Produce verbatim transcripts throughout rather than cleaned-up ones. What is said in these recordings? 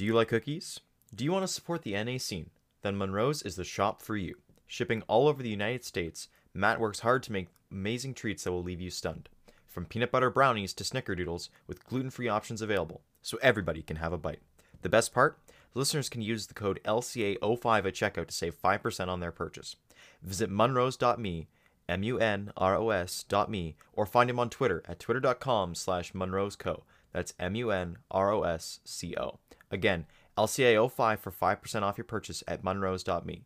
Do you like cookies? Do you want to support the N A scene? Then Munro's is the shop for you. Shipping all over the United States, Matt works hard to make amazing treats that will leave you stunned. From peanut butter brownies to snickerdoodles, with gluten-free options available, so everybody can have a bite. The best part? Listeners can use the code L C A zero five at checkout to save five percent on their purchase. Visit munros dot me, M U N R O S dot me, or find him on Twitter at twitter.com slash munrosco. That's M U N R O S C O. Again, L C A zero five for five percent off your purchase at munros dot me.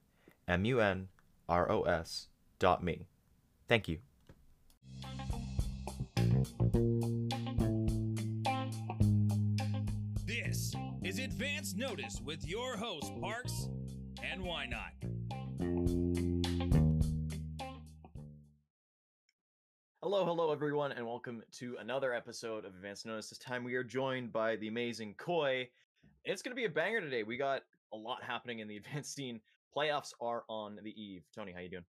M U N R O S dot me. Thank you. This is Advanced Notice with your host, Parks, and Why Not? Hello, hello, everyone, and welcome to another episode of Advanced Notice. This time we are joined by the amazing Koi. It's going to be a banger today. We got a lot happening in the advanced scene. Playoffs are on the eve. Tony, how you doing?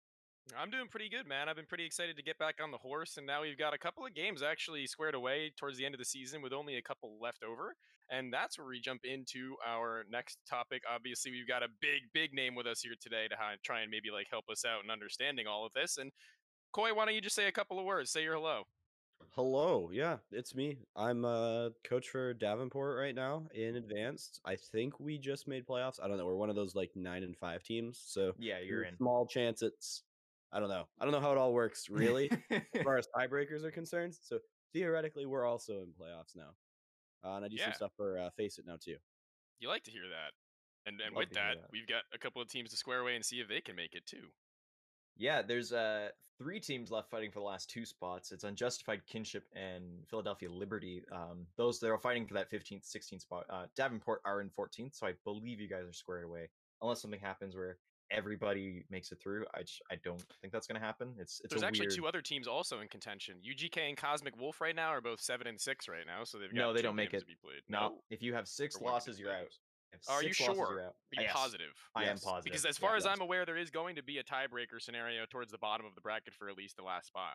I'm doing pretty good, man. I've been pretty excited to get back on the horse, and now we've got a couple of games actually squared away towards the end of the season with only a couple left over, and that's where we jump into our next topic. Obviously, we've got a big, big name with us here today to try and maybe like help us out in understanding all of this, and Koi, why don't you just say a couple of words? Say your hello. Hello. Yeah, it's me. I'm a coach for Davenport right now in advanced. I think we just made playoffs. I don't know. We're one of those like nine and five teams. So yeah, you're in. Small chance it's, I don't know. I don't know how it all works really as far as tiebreakers are concerned. So theoretically, we're also in playoffs now. Uh, and I do yeah. some stuff for uh, Face It now too. You like to hear that. And and Love with that, that, we've got a couple of teams to square away and see if they can make it too. Yeah, there's uh, three teams left fighting for the last two spots. It's Unjustified Kinship and Philadelphia Liberty. Um, those that are fighting for that fifteenth, sixteenth spot. Uh, Davenport are in fourteenth, so I believe you guys are squared away. Unless something happens where everybody makes it through. I just, I don't think that's going to happen. It's, it's There's a actually weird... two other teams also in contention. U G K and Cosmic Wolf right now are both seven and six right now, so they've got no, they two don't make it. To be played. No, no, if you have six losses, you're out. Are you sure? Are you yes. positive? I yes. am positive. Because as far yeah, as yes. I'm aware, there is going to be a tiebreaker scenario towards the bottom of the bracket for at least the last spot.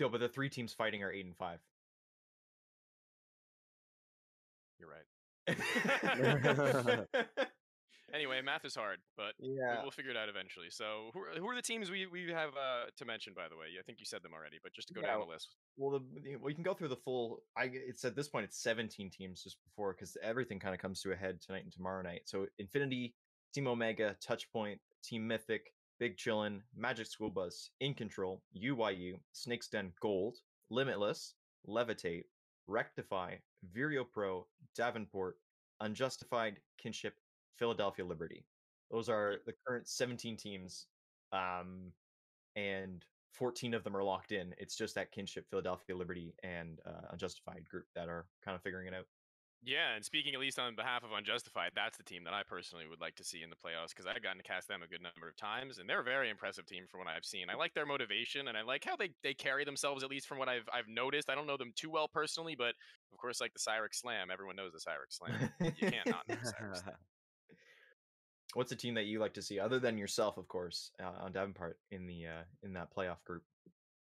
No, but the three teams fighting are eight and five. You're right. Anyway, math is hard, but yeah. we'll figure it out eventually. So who are, who are the teams we, we have uh, to mention, by the way? I think you said them already, but just to go yeah, down the list. Well, the, well, you can go through the full – I it's at this point, it's seventeen teams just before because everything kind of comes to a head tonight and tomorrow night. So Infinity, Team Omega, Touchpoint, Team Mythic, Big Chillin', Magic School Bus, In Control, U Y U, Snake's Den Gold, Limitless, Levitate, Rectify, Virio Pro, Davenport, Unjustified, Kinship, Philadelphia Liberty. Those are the current seventeen teams, um, and fourteen of them are locked in. It's just that Kinship, Philadelphia Liberty, and uh, Unjustified group that are kind of figuring it out. Yeah, and speaking at least on behalf of Unjustified, that's the team that I personally would like to see in the playoffs because I've gotten to cast them a good number of times, and they're a very impressive team from what I've seen. I like their motivation, and I like how they, they carry themselves, at least from what I've I've noticed. I don't know them too well personally, but of course, like the Cyric Slam, everyone knows the Cyric Slam. You can't not know the Cyric Slam. What's a team that you like to see, other than yourself, of course, uh, on Davenport in the uh, in that playoff group?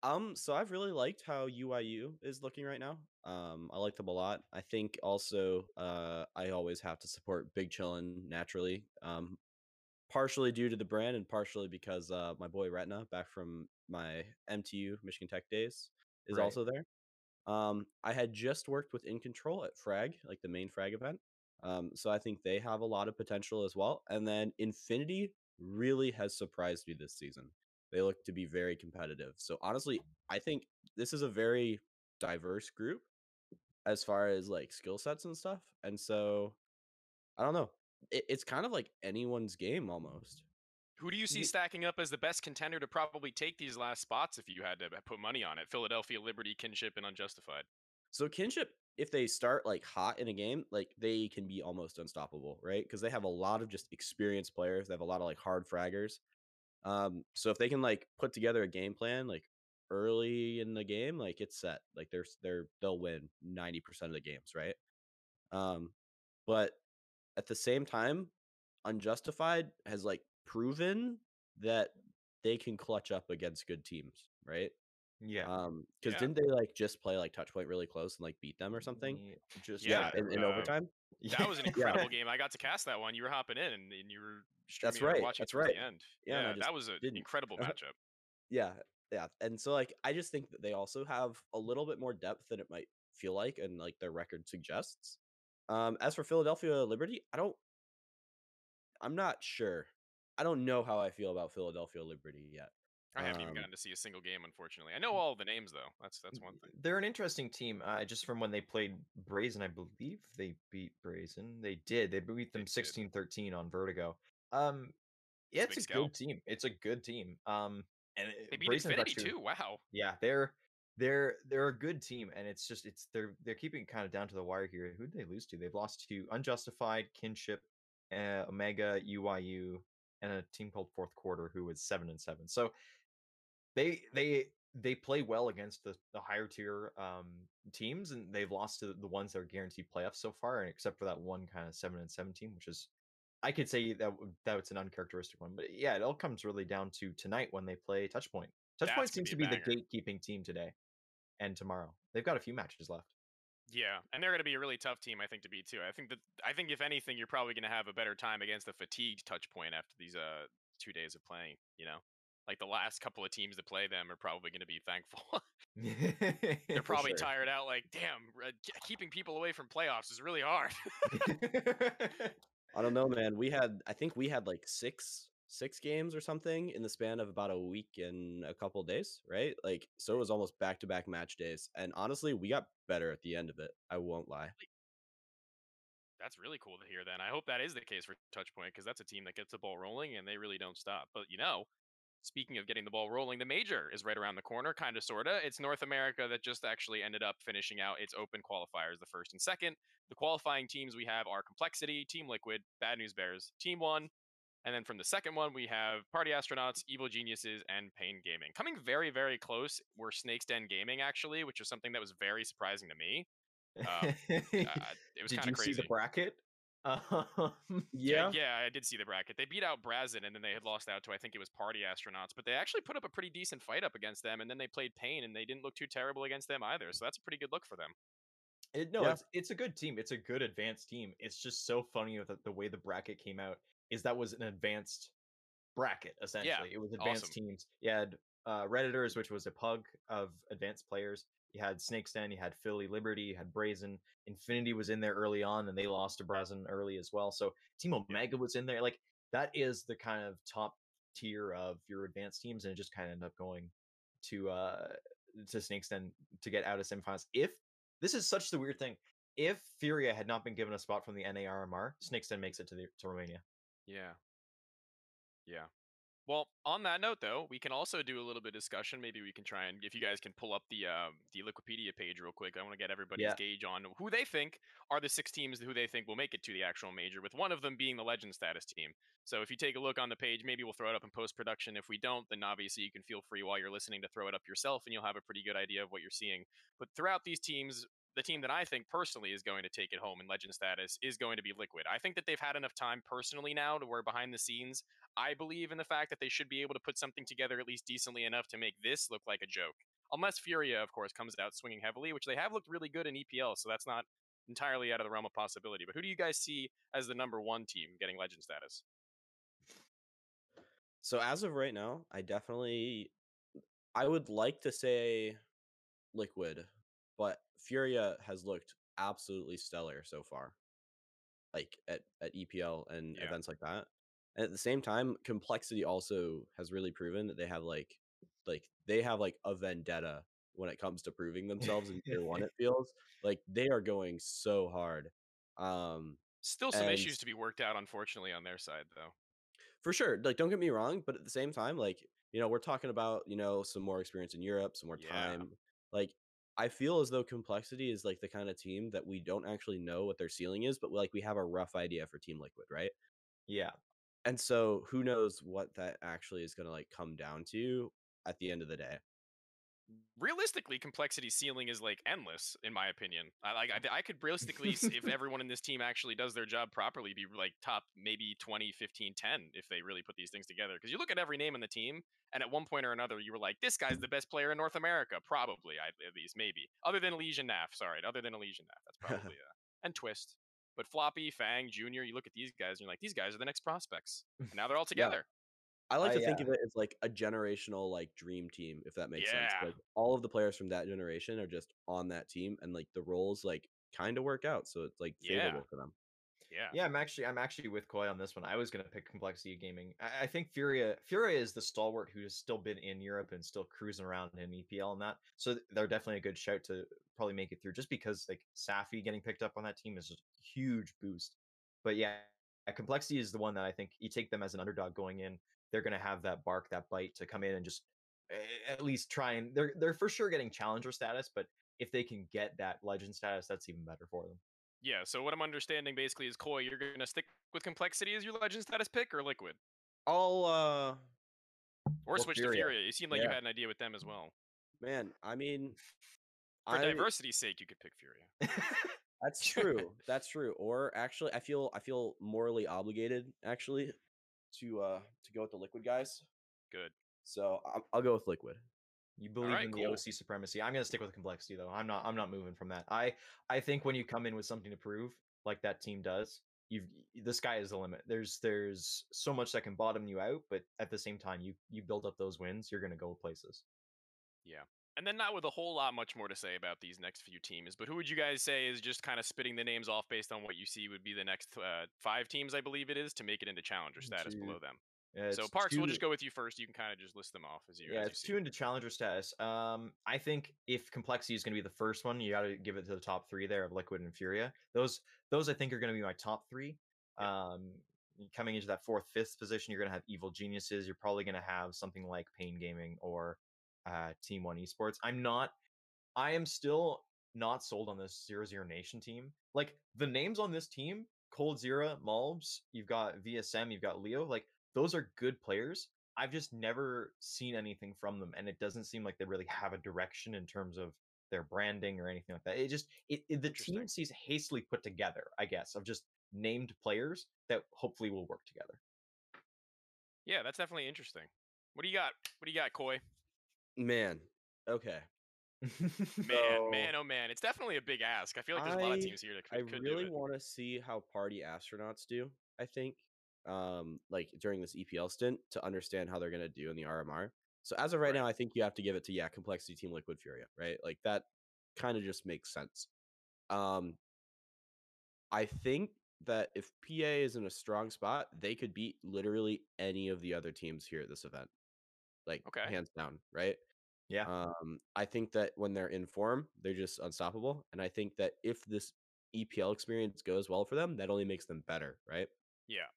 Um, so I've really liked how U Y U is looking right now. Um, I like them a lot. I think also uh, I always have to support Big Chillin' naturally, um, partially due to the brand and partially because uh, my boy Retna, back from my M T U Michigan Tech days, is right. also there. Um, I had just worked with In Control at Frag, like the main Frag event. Um, so I think they have a lot of potential as well. And then Infinity really has surprised me this season. They look to be very competitive. So honestly, I think this is a very diverse group as far as like skill sets and stuff. And so I don't know. It, it's kind of like anyone's game almost. Who do you see stacking up as the best contender to probably take these last spots if you had to put money on it? Philadelphia, Liberty, Kinship, and Unjustified. So Kinship, if they start like hot in a game, like they can be almost unstoppable, right? Because they have a lot of just experienced players. They have a lot of like hard fraggers. Um, so if they can like put together a game plan like early in the game, like it's set. Like they're they're they'll win ninety percent of the games, right? Um, but at the same time, Unjustified has like proven that they can clutch up against good teams, right? Yeah. Um, because yeah. didn't they like just play like Touchpoint really close and like beat them or something? Yeah. Just yeah, yeah in, in uh, overtime. That yeah. was an incredible yeah. game. I got to cast that one. You were hopping in and, and you were that's right. watching that's right. the end. Yeah, yeah that was an didn't. incredible matchup. Yeah, yeah. And so like I just think that they also have a little bit more depth than it might feel like and like their record suggests. Um, as for Philadelphia Liberty, I don't I'm not sure. I don't know how I feel about Philadelphia Liberty yet. I haven't um, even gotten to see a single game, unfortunately. I know all the names, though. That's that's one thing. They're an interesting team. Uh, just from when they played Brazen, I believe they beat Brazen. They did. They beat them sixteen thirteen on Vertigo. Um, yeah, it's, it's a scalp. good team. It's a good team. Um, and they beat Brazen Infinity actually, too. Wow. Yeah, they're they're they're a good team, and it's just it's they're they're keeping it kind of down to the wire here. Who did they lose to? They've lost to Unjustified Kinship, uh, Omega, U Y U, and a team called Fourth Quarter, who was seven and seven. So. They they they play well against the, the higher tier um, teams, and they've lost to the ones that are guaranteed playoffs so far, and except for that one kind of seven and seventeen, which is I could say that that's an uncharacteristic one, but yeah, it all comes really down to tonight when they play Touchpoint. Touchpoint seems to be the gatekeeping team today and tomorrow. They've got a few matches left. Yeah, and they're going to be a really tough team, I think, to beat too. I think that I think if anything, you're probably going to have a better time against a fatigued Touchpoint after these uh two days of playing. You know. Like the last couple of teams that play them are probably going to be thankful. They're probably sure. tired out. Like, damn, uh, keeping people away from playoffs is really hard. I don't know, man. We had, I think we had like six, six games or something in the span of about a week and a couple of days, right? Like, so it was almost back to back match days. And honestly, we got better at the end of it. I won't lie. That's really cool to hear. Then I hope that is the case for Touchpoint because that's a team that gets the ball rolling and they really don't stop. But you know. Speaking of getting the ball rolling, the major is right around the corner, kind of, sort of. It's North America that just actually ended up finishing out its open qualifiers, the first and second. The qualifying teams we have are Complexity, Team Liquid, Bad News Bears, Team One. And then from the second one, we have Party Astronauts, Evil Geniuses, and Pain Gaming. Coming very, very close were Snake's Den Gaming, actually, which was something that was very surprising to me. Um, uh, it was kind of crazy. Did you see the bracket? Um, yeah. yeah, yeah, I did see the bracket. They beat out Brazen, and then they had lost out to I think it was Party Astronauts. But they actually put up a pretty decent fight up against them, and then they played Pain, and they didn't look too terrible against them either. So that's a pretty good look for them. It, no, yeah. it's it's a good team. It's a good advanced team. It's just so funny that the way the bracket came out is that was an advanced bracket essentially. Yeah, it was advanced awesome. teams. You had uh, Redditors, which was a pug of advanced players. You had Snake's Den, you had Philly Liberty, you had Brazen. Infinity was in there early on, and they lost to Brazen early as well. So Team Omega was in there. Like that is the kind of top tier of your advanced teams, and it just kind of ended up going to uh, to Snake's Den to get out of semifinals. If this is such the weird thing, if Furia had not been given a spot from the N A R M R, Snake's Den makes it to the to Romania. Yeah, yeah. Well, on that note, though, we can also do a little bit of discussion. Maybe we can try and if you guys can pull up the uh, the Liquipedia page real quick. I want to get everybody's yeah. gauge on who they think are the six teams who they think will make it to the actual major, with one of them being the Legend status team. So if you take a look on the page, maybe we'll throw it up in post-production. If we don't, then obviously you can feel free while you're listening to throw it up yourself, and you'll have a pretty good idea of what you're seeing. But throughout these teams, the team that I think personally is going to take it home in Legend status is going to be Liquid. I think that they've had enough time personally now to where behind the scenes, I believe in the fact that they should be able to put something together at least decently enough to make this look like a joke. Unless Furia, of course, comes out swinging heavily, which they have looked really good in E P L, so that's not entirely out of the realm of possibility. But who do you guys see as the number one team getting Legend status? So as of right now, I definitely... I would like to say Liquid, but Furia has looked absolutely stellar so far, like at, at E P L and yeah. events like that. And at the same time, Complexity also has really proven that they have like, like they have like a vendetta when it comes to proving themselves in tier one. It feels like they are going so hard. Um, Still some and, issues to be worked out, unfortunately, on their side though. For sure. Like, don't get me wrong, but at the same time, like, you know, we're talking about, you know, some more experience in Europe, some more yeah. time, like. I feel as though Complexity is like the kind of team that we don't actually know what their ceiling is, but like we have a rough idea for Team Liquid, right? Yeah. And so who knows what that actually is going to like come down to at the end of the day. realistically, Complexity's ceiling is like endless, in my opinion. I like I, I could realistically, if everyone in this team actually does their job properly, be like top maybe twenty, fifteen, ten if they really put these things together. Because you look at every name in the team, and at one point or another, you were like, this guy's the best player in North America, probably, I, at least, maybe. Other than Elysian N A F, sorry, other than Elysian N A F, that's probably, uh, and Twist. But Floppy, Fang, Junior, you look at these guys, and you're like, these guys are the next prospects. And now they're all together. Yeah. I like I, to think uh, of it as like a generational like dream team, if that makes yeah. sense. Like all of the players from that generation are just on that team, and like the roles like kind of work out, so it's like favorable yeah. for them. Yeah, yeah, I'm actually I'm actually with Koi on this one. I was gonna pick Complexity Gaming. I, I think Furia Furia is the stalwart who has still been in Europe and still cruising around in E P L and that. So they're definitely a good shout to probably make it through, just because like Safi getting picked up on that team is just a huge boost. But yeah, Complexity is the one that I think you take them as an underdog going in. They're gonna have that bark, that bite to come in and just at least try and they're they're for sure getting challenger status. But if they can get that legend status, that's even better for them. Yeah, so what I'm understanding basically is, Koi, you're going to stick with Complexity as your Legend status pick, or Liquid? I'll, uh... Or switch Furia. to Furia. You seem like yeah. you had an idea with them as well. Man, I mean... For I... diversity's sake, you could pick Furia. That's true. That's true. Or, actually, I feel I feel morally obligated, actually, to uh to go with the Liquid guys. Good. So, I'll, I'll go with Liquid. You believe right, in the cool. O C supremacy. I'm gonna stick with Complexity though. I'm not. I'm not moving from that. I. I think when you come in with something to prove, like that team does, you've the sky is the limit. There's there's so much that can bottom you out, but at the same time, you you build up those wins, you're gonna go places. Yeah, and then not with a whole lot much more to say about these next few teams. But who would you guys say is just kind of spitting the names off based on what you see would be the next uh, five teams, I believe it is, to make it into challenger status Gee. below them? Yeah, so Parks, two, we'll just go with you first. You can kind of just list them off as you. Yeah, as you it's see. two into challenger status. Um, I think if Complexity is going to be the first one, you got to give it to the top three there of Liquid and Furia. Those, those I think are going to be my top three. Yeah. Um, coming into that fourth, fifth position, you're going to have Evil Geniuses. You're probably going to have something like Pain Gaming or uh, Team One Esports. I'm not. I am still not sold on this Zero Zero Nation team. Like the names on this team: Cold Zero, Malbs. You've got V S M. You've got Leo. Like. Those are good players. I've just never seen anything from them, and it doesn't seem like they really have a direction in terms of their branding or anything like that. It just it, it the team seems hastily put together, I guess, of just named players that hopefully will work together. Yeah, that's definitely interesting. What do you got? What do you got, Koi? Man, okay. man, man, oh man, it's definitely a big ask. I feel like there's I, a lot of teams here that could, I could really want to see how Party Astronauts do. I think. um like during this E P L stint to understand how they're going to do in the R M R. So as of right, right now, I think you have to give it to yeah Complexity, Team Liquid, Furia, right? Like that kind of just makes sense. um I think that if P A is in a strong spot, they could beat literally any of the other teams here at this event, like okay. hands down, right? Yeah. um I think that when they're in form, they're just unstoppable, and I think that if this E P L experience goes well for them, that only makes them better, right? Yeah.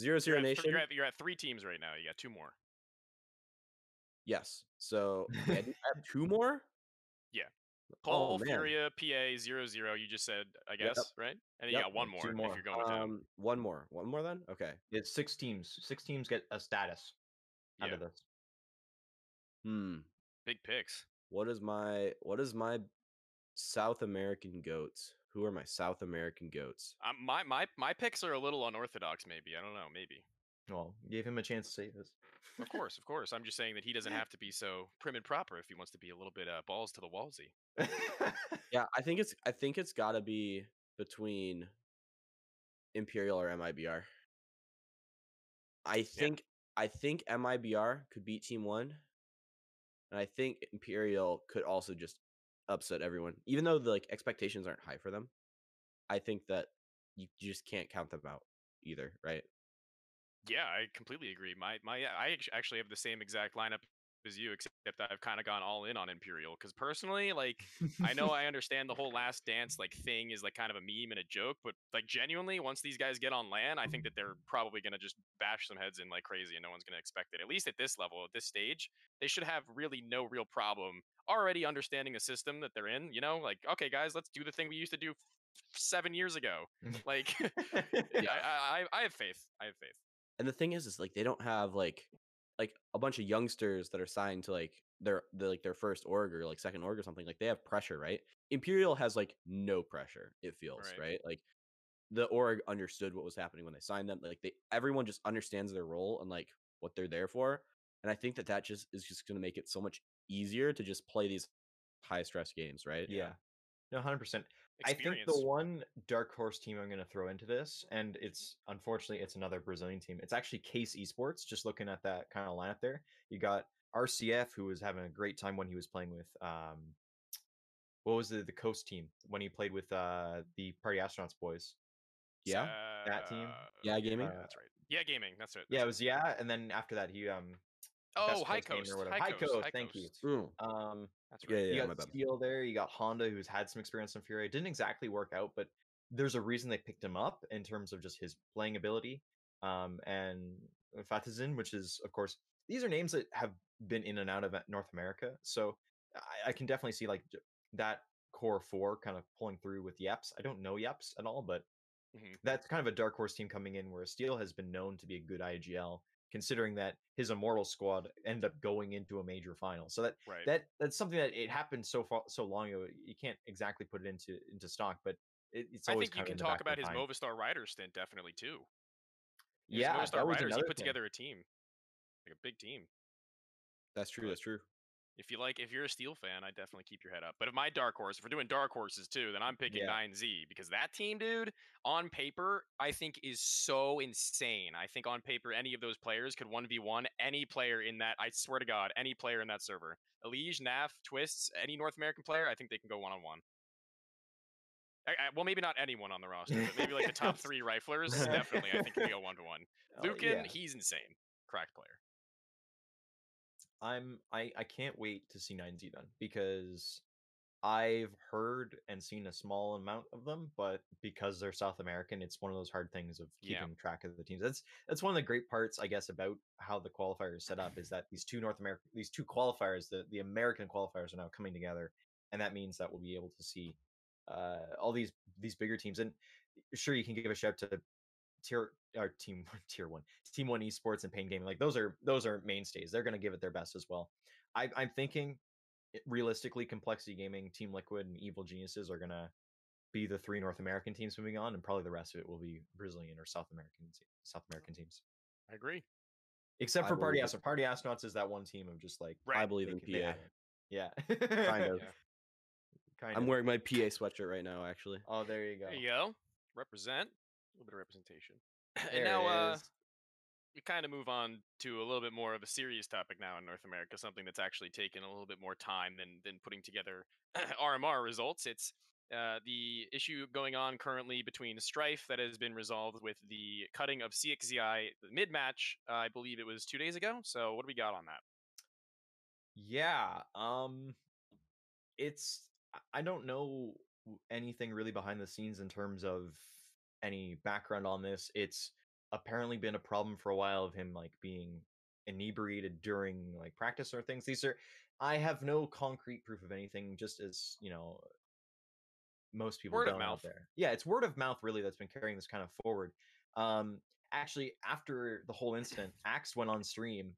Zero Zero you're at, Nation. You're at, you're at three teams right now. You got two more. Yes. So I have two more. Yeah. Paul, oh, Furia, P A, Zero Zero. You just said, I guess, yep. right? And then yep. you got one more, more if you're going with um, them. One more. One more then? Okay. It's six teams. Six teams get a status yeah. out of this. Hmm. Big picks. What is my what is my South American goats? Who are my South American goats? Um, my my my picks are a little unorthodox, maybe. I don't know, maybe. Well, gave him a chance to say this. Of course, of course. I'm just saying that he doesn't have to be so prim and proper if he wants to be a little bit uh, balls to the wallsy. Yeah, I think it's I think it's got to be between Imperial or M I B R. I think yeah. I think M I B R could beat Team One, and I think Imperial could also just upset everyone, even though the like expectations aren't high for them. I think that you just can't count them out either, right? Yeah, I completely agree. My my I actually have the same exact lineup as you, except that I've kind of gone all in on Imperial because personally, like, I know I understand the whole Last Dance like thing is like kind of a meme and a joke, but like genuinely, once these guys get on LAN, I think that they're probably gonna just bash some heads in like crazy, and no one's gonna expect it. At least at this level, at this stage, they should have really no real problem already understanding the system that they're in. You know, like, okay, guys, let's do the thing we used to do seven years ago. Like, yeah. I, I I have faith. I have faith. And the thing is, is like they don't have like like a bunch of youngsters that are signed to like their, their like their first org or like second org or something, like they have pressure, right? Imperial has like no pressure, it feels, right? right? Like the org understood what was happening when they signed them. Like they, everyone just understands their role and like what they're there for. And I think that that just is just going to make it so much easier to just play these high stress games, right? Yeah. No, one hundred percent. I think the one dark horse team I'm going to throw into this, and it's unfortunately it's another Brazilian team. It's actually Case Esports. Just looking at that kind of lineup there, you got R C F, who was having a great time when he was playing with um, what was the the Coast team when he played with uh, the Party Astronauts boys. Yeah, uh, that team. Yeah, gaming. Uh, that's right. Yeah, gaming. That's it. That's yeah, it was yeah, and then after that he um. Oh, High Coast. High Coast. Thank Coast. you. Mm. Um, That's right. Yeah, yeah, you got Steel there. You got Honda, who's had some experience in Furia. It didn't exactly work out, but there's a reason they picked him up in terms of just his playing ability. Um, and Fatizin, which is, of course, these are names that have been in and out of North America. So I, I can definitely see like that core four kind of pulling through with Yeps. I don't know Yeps at all, but mm-hmm. that's kind of a dark horse team coming in, where Steel has been known to be a good I G L, considering that his Immortal squad ended up going into a major final. So that right. that that's something that it happened so far so long ago, you can't exactly put it into into stock, but it, it's always I think you can talk about his mind. Movistar Riders stint definitely too. His yeah, Movistar that was Riders, he put thing. together a team. Like a big team. That's true, but that's true. If you like if you're a Steel fan, I definitely keep your head up. But if my dark horse, if we're doing dark horses too, then I'm picking yeah. nine Z, because that team, dude, on paper, I think is so insane. I think on paper any of those players could one v one any player in that, I swear to God, any player in that server. Elige, N A F, Twists, any North American player, I think they can go one on one. I, I, well, maybe not anyone on the roster, but maybe like the top three riflers, definitely I think can go one to one. Lucan, yeah. he's insane. Cracked player. I'm I, I can't wait to see nine Z then, because I've heard and seen a small amount of them, but because they're South American, it's one of those hard things of keeping yeah. track of the teams. That's that's one of the great parts, I guess, about how the qualifier is set up, is that these two North American these two qualifiers, the, the American qualifiers, are now coming together, and that means that we'll be able to see uh, all these these bigger teams. And sure, you can give a shout to Tier or team tier one, team one esports and Pain Gaming, like those are those are mainstays. They're going to give it their best as well. I, I'm thinking, realistically, Complexity Gaming, Team Liquid, and Evil Geniuses are going to be the three North American teams moving on, and probably the rest of it will be Brazilian or South American South American teams. I agree, except for Party Astronauts. Party Astronauts is that one team of just like right. I believe in P A. Yeah, kind of. Yeah. Kind I'm of. wearing my P A sweatshirt right now, actually. Oh, there you go. There you go. Represent. A little bit of representation. There and now uh, we kind of move on to a little bit more of a serious topic now in North America, something that's actually taken a little bit more time than than putting together R M R results. It's uh, the issue going on currently between Strife that has been resolved with the cutting of C X Z I mid-match. Uh, I believe it was two days ago. So what do we got on that? Yeah. Um, it's I don't know anything really behind the scenes in terms of any background on this. It's apparently been a problem for a while of him like being inebriated during like practice or things. These are, I have no concrete proof of anything, just as you know most people word of mouth out there. Yeah, it's word of mouth really that's been carrying this kind of forward. Um actually, after the whole incident, Axe went on stream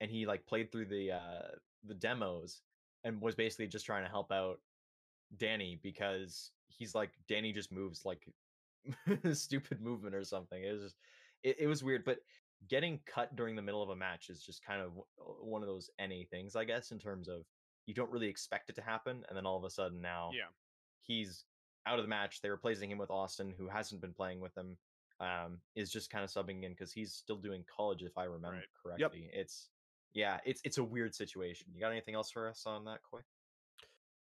and he like played through the uh the demos and was basically just trying to help out Danny, because he's like, Danny just moves like stupid movement or something. It was just, it, it was weird. But getting cut during the middle of a match is just kind of one of those N A things, I guess, in terms of you don't really expect it to happen, and then all of a sudden now yeah. he's out of the match. They're replacing him with Austin, who hasn't been playing with him, um, is just kind of subbing in because he's still doing college, if I remember right. correctly. Yep. It's yeah, it's it's a weird situation. You got anything else for us on that, Koi?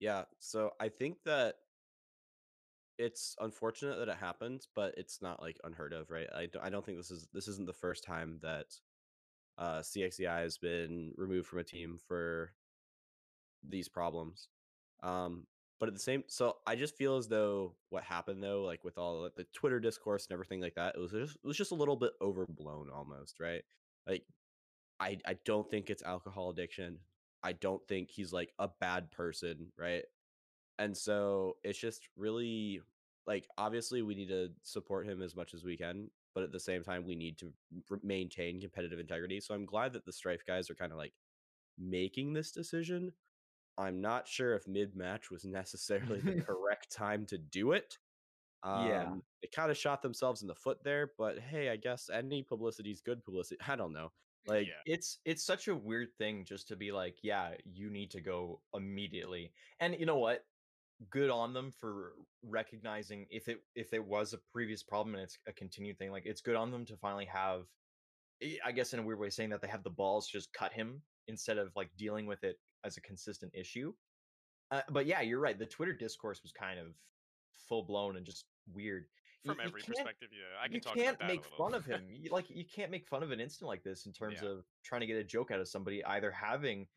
Yeah, so I think that it's unfortunate that it happens, but it's not like unheard of, right? I don't, I don't think this is this isn't the first time that uh, C X E I has been removed from a team for these problems. Um, but at the same, so I just feel as though what happened though, like with all the, the Twitter discourse and everything like that, it was just, it was just a little bit overblown almost, right? Like, I I don't think it's alcohol addiction. I don't think he's like a bad person, right? And so it's just really like, obviously we need to support him as much as we can, but at the same time, we need to maintain competitive integrity. So I'm glad that the Strife guys are kind of like making this decision. I'm not sure if mid-match was necessarily the correct time to do it. Um, yeah. They kind of shot themselves in the foot there, but hey, I guess any publicity is good publicity. I don't know. Like, yeah. it's it's such a weird thing just to be like, yeah, you need to go immediately. And you know what? Good on them for recognizing if it if it was a previous problem and it's a continued thing. Like, it's good on them to finally have, I guess in a weird way saying that they have the balls to just cut him instead of like dealing with it as a consistent issue. Uh, but yeah, you're right. The Twitter discourse was kind of full blown and just weird. From every perspective, yeah, I can talk about that. You can't make fun of him. You, like, you can't make fun of an incident like this in terms yeah. of trying to get a joke out of somebody either having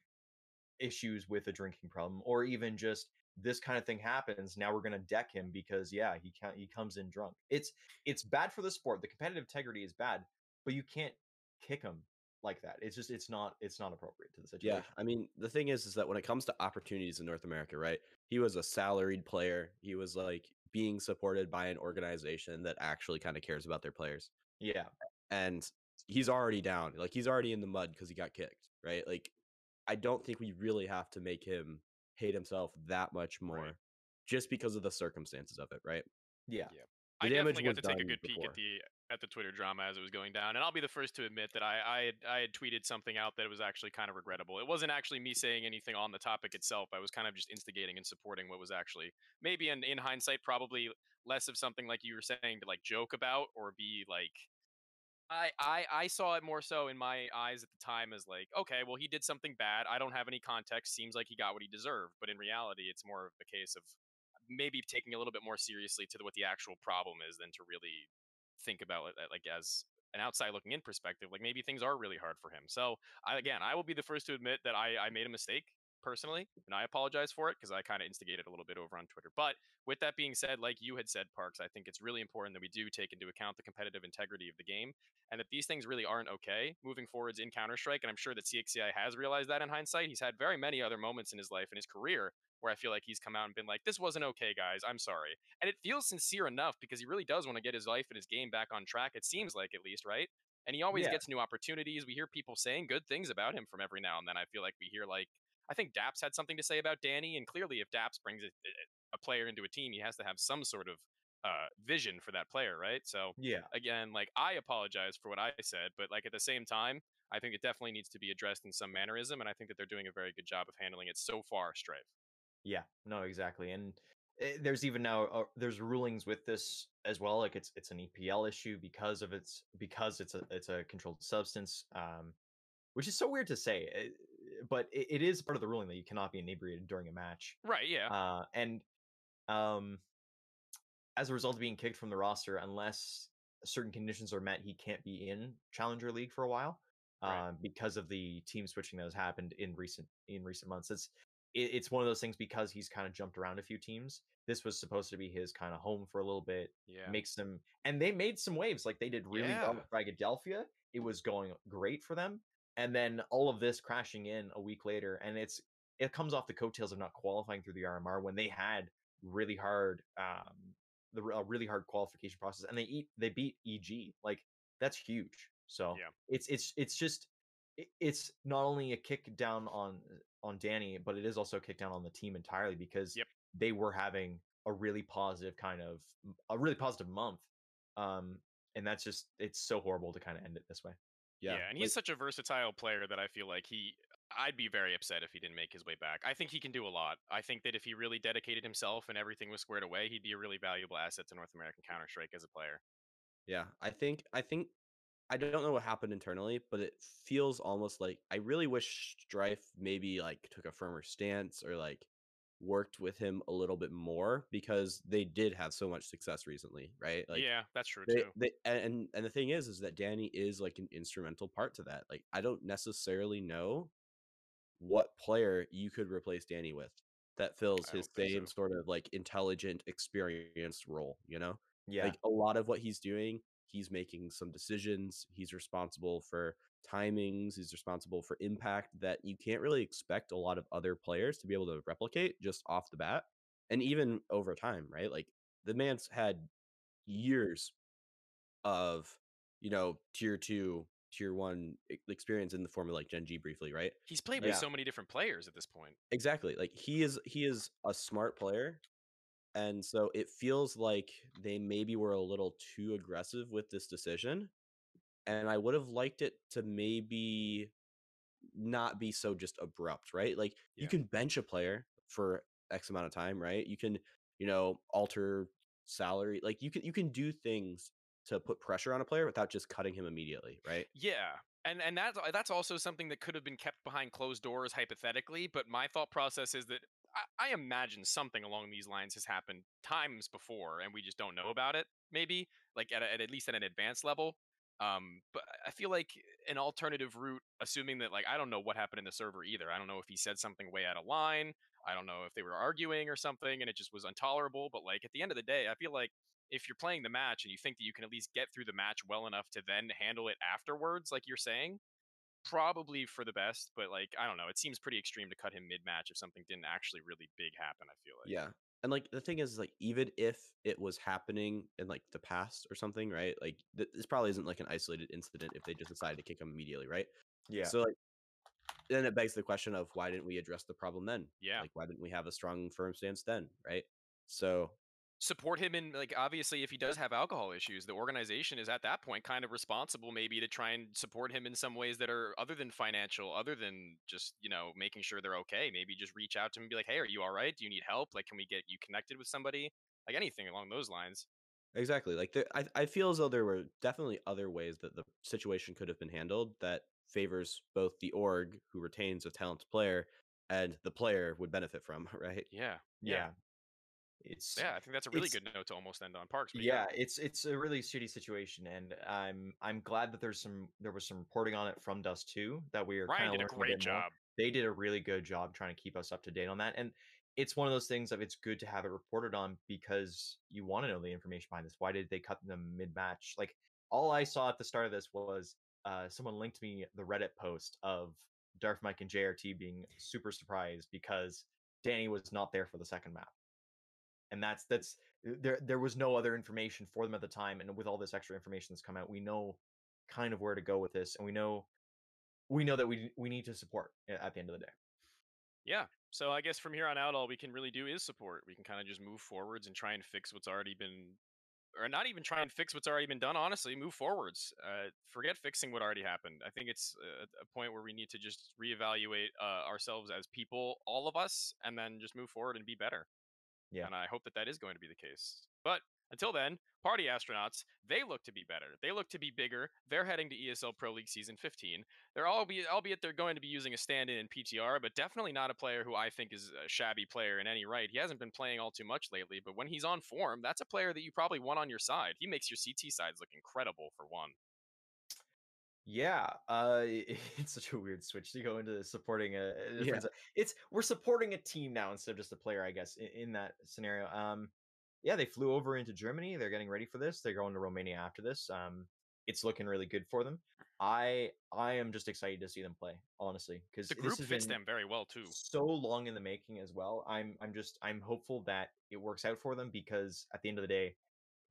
issues with a drinking problem or even just this kind of thing happens. Now we're going to deck him because yeah, he can't. He comes in drunk. It's it's bad for the sport. The competitive integrity is bad, but you can't kick him like that. It's just it's not it's not appropriate to the situation. Yeah, I mean the thing is is that when it comes to opportunities in North America, right? He was a salaried player. He was like being supported by an organization that actually kind of cares about their players. Yeah. And he's already down. Like, he's already in the mud because he got kicked, right? Like, I don't think we really have to make him hate himself that much more right. just because of the circumstances of it, right? Yeah. yeah. I definitely got to take a good before. peek at the at the Twitter drama as it was going down, and I'll be the first to admit that I I had, I had tweeted something out that was actually kind of regrettable. It wasn't actually me saying anything on the topic itself. I was kind of just instigating and supporting what was actually maybe in, in hindsight probably less of something like you were saying to like joke about or be like. I, I I saw it more so in my eyes at the time as like, okay, well, he did something bad. I don't have any context. Seems like he got what he deserved, but in reality, it's more of a case of maybe taking a little bit more seriously to what the actual problem is than to really think about it like as an outside looking in perspective. Like, maybe things are really hard for him. So I, again, I will be the first to admit that I, I made a mistake personally, and I apologize for it because I kind of instigated a little bit over on Twitter. But with that being said, like you had said, Parks, I think it's really important that we do take into account the competitive integrity of the game and that these things really aren't okay moving forwards in Counter-Strike. And I'm sure that C X C I has realized that in hindsight. He's had very many other moments in his life and his career where I feel like he's come out and been like, this wasn't okay, guys, I'm sorry. And it feels sincere enough because he really does want to get his life and his game back on track, it seems like, at least, right? And he always yeah. gets new opportunities. We hear people saying good things about him from every now and then. I feel like we hear, like, I think Daps had something to say about Danny, and clearly if Daps brings a, a player into a team, he has to have some sort of uh, vision for that player, right? So, yeah. again, like, I apologize for what I said, but, like, at the same time, I think it definitely needs to be addressed in some mannerism, and I think that they're doing a very good job of handling it so far, Strife. Yeah, no, exactly. And there's even now uh, there's rulings with this as well. Like it's it's an E P L issue because of its because it's a it's a controlled substance, um, which is so weird to say, it, but it, it is part of the ruling that you cannot be inebriated during a match. Right. Yeah. Uh, and um, as a result of being kicked from the roster, unless certain conditions are met, he can't be in Challenger League for a while right. um, because of the team switching that has happened in recent in recent months. It's It's one of those things because he's kind of jumped around a few teams. This was supposed to be his kind of home for a little bit. Yeah. Makes them, and they made some waves. Like they did really yeah. well with Fragadelphia. It was going great for them. And then all of this crashing in a week later, and it's it comes off the coattails of not qualifying through the R M R when they had really hard um the a really hard qualification process, and they eat they beat E G. Like that's huge. So yeah. it's it's it's just it's not only a kick down on. on Danny, but it is also a kick down on the team entirely because yep. they were having a really positive kind of a really positive month. Um, and that's just, it's so horrible to kind of end it this way. Yeah. yeah and like, he's such a versatile player that I feel like he, I'd be very upset if he didn't make his way back. I think he can do a lot. I think that if he really dedicated himself and everything was squared away, he'd be a really valuable asset to North American Counter-Strike as a player. Yeah. I think, I think, I don't know what happened internally, but it feels almost like I really wish Strife maybe like took a firmer stance or like worked with him a little bit more because they did have so much success recently, right? Like, yeah, that's true they, too. They, and and the thing is, is that Danny is like an instrumental part to that. Like, I don't necessarily know what player you could replace Danny with that fills his same so. sort of like intelligent, experienced role. You know, yeah, like a lot of what he's doing. He's making some decisions. He's responsible for timings. He's responsible for impact that you can't really expect a lot of other players to be able to replicate just off the bat. And even over time, right? Like the man's had years of, you know, tier two, tier one experience in the form of like Gen G briefly, right? He's played yeah. with so many different players at this point. Exactly. Like he is, he is a smart player. And so it feels like they maybe were a little too aggressive with this decision. And I would have liked it to maybe not be so just abrupt, right? Like yeah. you can bench a player for X amount of time, right? You can, you know, alter salary. Like you can, you can do things to put pressure on a player without just cutting him immediately, right? Yeah. And and that's, that's also something that could have been kept behind closed doors hypothetically. But my thought process is that I, I imagine something along these lines has happened times before and we just don't know about it, maybe, like at, a, at, at least at an advanced level. Um, but I feel like an alternative route, assuming that, like, I don't know what happened in the server either. I don't know if he said something way out of line. I don't know if they were arguing or something and it just was intolerable. But like at the end of the day, I feel like if you're playing the match and you think that you can at least get through the match well enough to then handle it afterwards, like you're saying, probably for the best. But like, I don't know, it seems pretty extreme to cut him mid-match if something didn't actually really big happen, I feel like. Yeah. And like the thing is, like, even if it was happening in like the past or something, right? Like th this probably isn't like an isolated incident if they just decided to kick him immediately, right? Yeah. So like, then it begs the question of why didn't we address the problem then? Yeah. Like why didn't we have a strong, firm stance then, right? So support him in, like, obviously if he does have alcohol issues, the organization is at that point kind of responsible maybe to try and support him in some ways that are other than financial, other than just, you know, making sure they're okay. Maybe just reach out to him and be like, hey, are you all right? Do you need help? Like, can we get you connected with somebody? Like anything along those lines. Exactly. Like there, I, I feel as though there were definitely other ways that the situation could have been handled that favors both the org, who retains a talented player, and the player would benefit from, right? Yeah. Yeah. yeah. It's yeah, I think that's a really good note to almost end on, Parks. Yeah, yeah, it's it's a really shitty situation, and I'm I'm glad that there's some there was some reporting on it from Dust Two that we are kind of learning. Ryan did a great job. They did a really good job trying to keep us up to date on that, and it's one of those things that it's good to have it reported on because you want to know the information behind this. Why did they cut them mid-match? Like all I saw at the start of this was uh, someone linked me the Reddit post of Darth Mike and J R T being super surprised because Danny was not there for the second map. And that's that's there. There was no other information for them at the time, and with all this extra information that's come out, we know kind of where to go with this, and we know we know that we we need to support at the end of the day. Yeah. So I guess from here on out, all we can really do is support. We can kind of just move forwards and try and fix what's already been, or not even try and fix what's already been done. Honestly, move forwards. Uh, forget fixing what already happened. I think it's a, a point where we need to just reevaluate uh, ourselves as people, all of us, and then just move forward and be better. Yeah. And I hope that that is going to be the case. But until then, Party Astronauts, they look to be better. They look to be bigger. They're heading to E S L Pro League Season fifteen. They're all be, albeit they're going to be using a stand-in in P T R, but definitely not a player who I think is a shabby player in any right. He hasn't been playing all too much lately, but when he's on form, that's a player that you probably want on your side. He makes your C T sides look incredible, for one. Yeah, uh, it's such a weird switch to go into supporting a. a yeah. It's we're supporting a team now instead of just a player, I guess, in, in that scenario. Um, yeah, they flew over into Germany. They're getting ready for this. They're going to Romania after this. Um, it's looking really good for them. I I am just excited to see them play, honestly, because the group fits them very well too. So long in the making as well. I'm I'm just I'm hopeful that it works out for them because at the end of the day,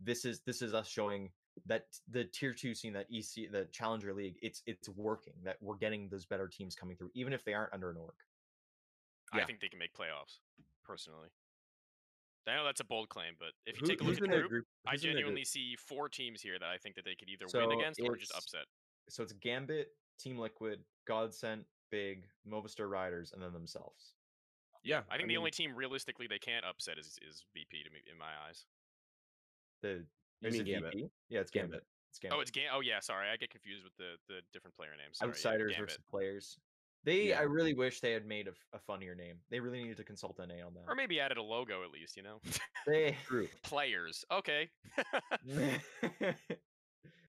this is this is us showing that the tier two scene, that E C, the Challenger League, it's it's working. That we're getting those better teams coming through, even if they aren't under an org. Yeah. I think they can make playoffs, personally. I know that's a bold claim, but if you Who, take a look at the group, group? I genuinely see four teams here that I think that they could either so win against or just upset. So it's Gambit, Team Liquid, Godsent, Big, Movistar Riders, and then themselves. Yeah, I think I the mean, only team realistically they can't upset is is V P to me in my eyes. The You mean Gambit? Gambit? Yeah, it's Gambit. Gambit. It's Gambit. Oh, it's Gambit. Oh, yeah. Sorry, I get confused with the the different player names. Sorry, Outsiders yeah, versus players. They. Yeah. I really wish they had made a, a funnier name. They really needed to consult N A on that, or maybe added a logo at least. You know, they players. Okay.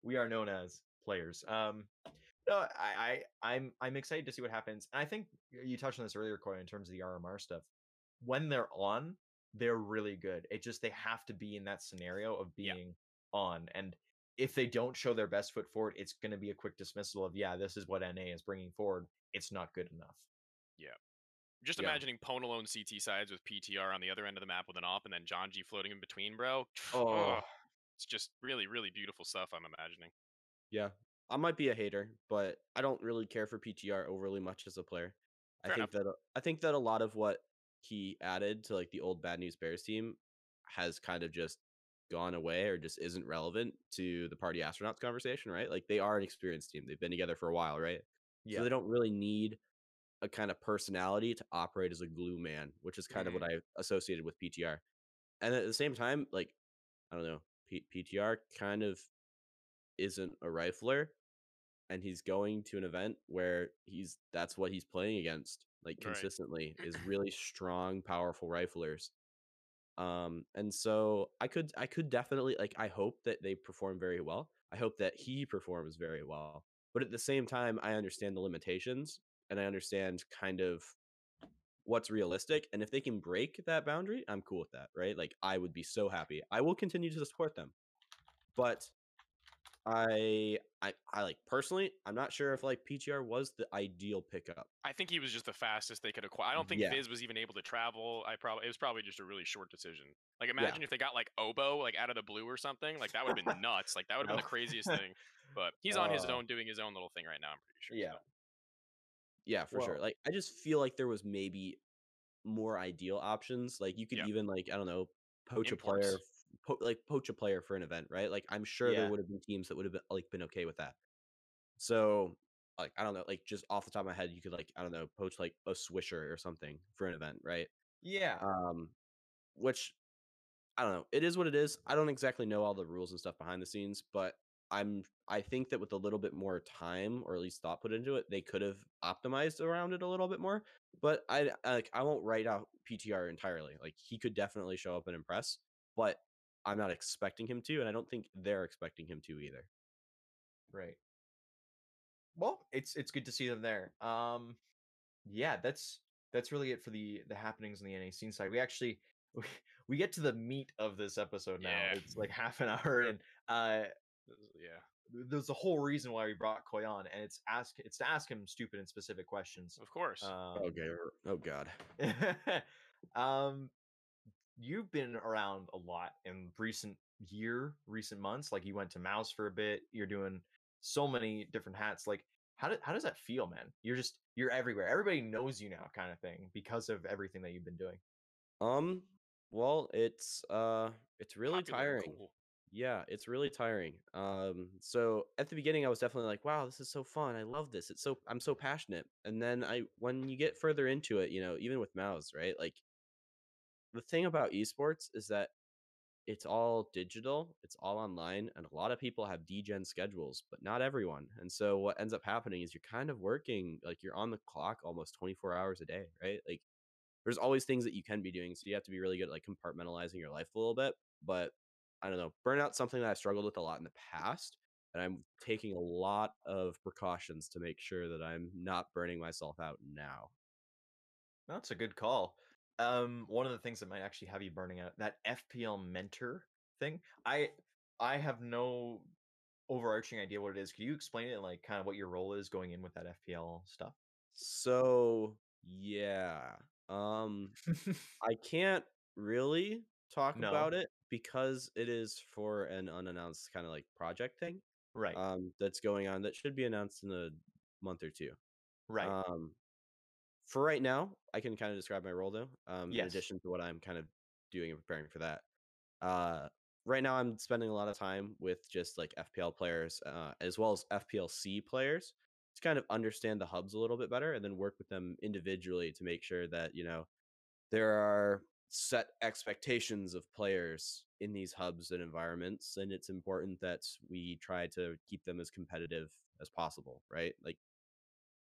We are known as players. Um, no, I, I I'm I'm excited to see what happens. And I think you touched on this earlier, Koi, in terms of the R M R stuff. When they're on, they're really good. It just, they have to be in that scenario of being yeah. on. And if they don't show their best foot forward, it's going to be a quick dismissal of, yeah, this is what N A is bringing forward. It's not good enough. Yeah. Just yeah. imagining Pwn alone C T sides with P T R on the other end of the map with an op and then John G floating in between, bro. Oh. Ugh. It's just really, really beautiful stuff I'm imagining. Yeah. I might be a hater, but I don't really care for P T R overly much as a player. Fair I think enough. that I think that a lot of what he added to like the old Bad News Bears team has kind of just gone away or just isn't relevant to the Party Astronauts conversation, right? Like they are an experienced team. They've been together for a while, right? Yeah. So they don't really need a kind of personality to operate as a glue man, which is kind mm. of what I associated with P T R. And at the same time, like, I don't know, P- PTR kind of isn't a rifler, and he's going to an event where he's that's what he's playing against, like consistently right. is really strong, powerful riflers. Um, and so I could, I could definitely like, I hope that they perform very well. I hope that he performs very well, but at the same time, I understand the limitations. And I understand kind of what's realistic. And if they can break that boundary, I'm cool with that, right? Like, I would be so happy. I will continue to support them. But I, I, I like, personally, I'm not sure if, like, P T R was the ideal pickup. I think he was just the fastest they could acquire. I don't think yeah. Viz was even able to travel. I probably It was probably just a really short decision. Like, imagine yeah. if they got, like, Oboe, like, out of the blue or something. Like, that would have been nuts. Like, that would have been the craziest thing. But he's on uh, his own doing his own little thing right now, I'm pretty sure. Yeah. So. Yeah, for Whoa. sure. Like, I just feel like there was maybe more ideal options. Like, you could yeah. even, like, I don't know, poach Imports. a player, po- like, poach a player for an event, right? Like, I'm sure yeah. there would have been teams that would have, been, like, been okay with that. So, like, I don't know, like, just off the top of my head, you could, like, I don't know, poach, like, a Swisher or something for an event, right? Yeah. Um, which, I don't know. It is what it is. I don't exactly know all the rules and stuff behind the scenes, but I'm I think that with a little bit more time or at least thought put into it, they could have optimized around it a little bit more. But I, I like I won't write out P T R entirely. Like, he could definitely show up and impress, but I'm not expecting him to, and I don't think they're expecting him to either. Right. Well, it's it's good to see them there. Um yeah, that's that's really it for the the happenings on the N A scene side. We actually we, we get to the meat of this episode now. Yeah. It's like half an hour and uh yeah there's the whole reason why we brought Koi on, and it's ask it's to ask him stupid and specific questions, of course. um, okay oh god um You've been around a lot in recent year recent months. Like, you went to Mouse for a bit, you're doing so many different hats. Like, how, do, how does that feel, man? You're just you're everywhere, everybody knows you now, kind of thing, because of everything that you've been doing. Um well, it's uh it's really tiring. Cool. Yeah, it's really tiring. Um, so at the beginning, I was definitely like, wow, this is so fun. I love this. It's so I'm so passionate. And then I when you get further into it, you know, even with Mouse, right? Like, the thing about esports is that it's all digital. It's all online. And a lot of people have D-gen schedules, but not everyone. And so what ends up happening is you're kind of working, like, you're on the clock almost twenty-four hours a day, right? Like, there's always things that you can be doing. So you have to be really good at, like, compartmentalizing your life a little bit. But I don't know, burnout's something that I struggled with a lot in the past, and I'm taking a lot of precautions to make sure that I'm not burning myself out now. That's a good call. Um, one of the things that might actually have you burning out, that F P L mentor thing, I I have no overarching idea what it is. Could you explain it, like, kind of what your role is going in with that F P L stuff? So, yeah. Um, I can't really talk no. about it, because it is for an unannounced kind of, like, project thing, right? Um, that's going on that should be announced in a month or two, right? Um, for right now, I can kind of describe my role though. Um, yes. In addition to what I'm kind of doing and preparing for that, uh, right now I'm spending a lot of time with just, like, F P L players, uh, as well as F P L C players, to kind of understand the hubs a little bit better, and then work with them individually to make sure that, you know, there are set expectations of players in these hubs and environments, and it's important that we try to keep them as competitive as possible, right? Like,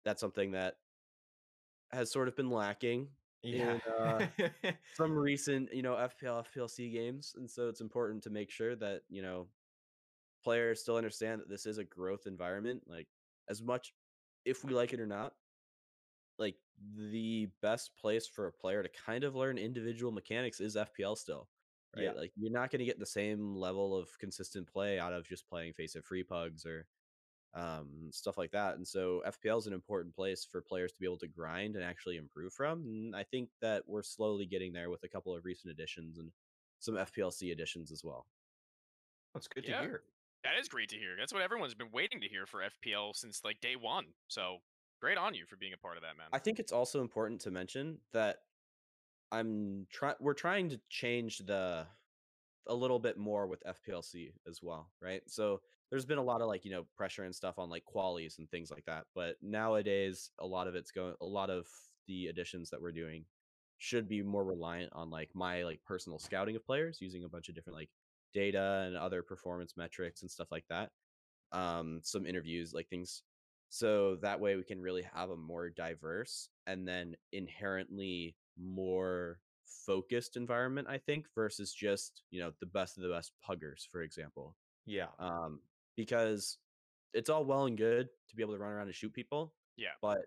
that's something that has sort of been lacking yeah. in uh, some recent, you know, F P L F P L C games, and so it's important to make sure that, you know, players still understand that this is a growth environment. Like, as much if we like it or not, like, the best place for a player to kind of learn individual mechanics is F P L still, right? Yeah. Like, you're not going to get the same level of consistent play out of just playing face of free pugs or um, stuff like that. And so F P L is an important place for players to be able to grind and actually improve from. And I think that we're slowly getting there with a couple of recent additions and some F P L C additions as well. That's good yeah. to hear. That is great to hear. That's what everyone's been waiting to hear for F P L since like day one. So great on you for being a part of that, man. I think it's also important to mention that I'm try we're trying to change the a little bit more with F P L C as well, right? So there's been a lot of like, you know, pressure and stuff on like qualies and things like that. But nowadays, a lot of it's going, a lot of the additions that we're doing should be more reliant on like my like personal scouting of players using a bunch of different like data and other performance metrics and stuff like that. Um, some interviews, like things. So that way we can really have a more diverse and then inherently more focused environment, I think, versus just, you know, the best of the best puggers, for example. Yeah. Um, because it's all well and good to be able to run around and shoot people. Yeah. But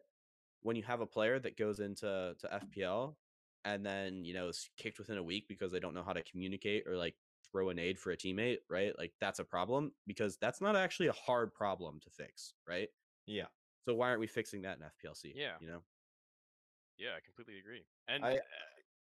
when you have a player that goes into to F P L and then, you know, is kicked within a week because they don't know how to communicate or like throw an aid for a teammate, right? Like that's a problem, because that's not actually a hard problem to fix, right? Yeah. So why aren't we fixing that in F P L C? Yeah. You know? Yeah, I completely agree. And I, uh,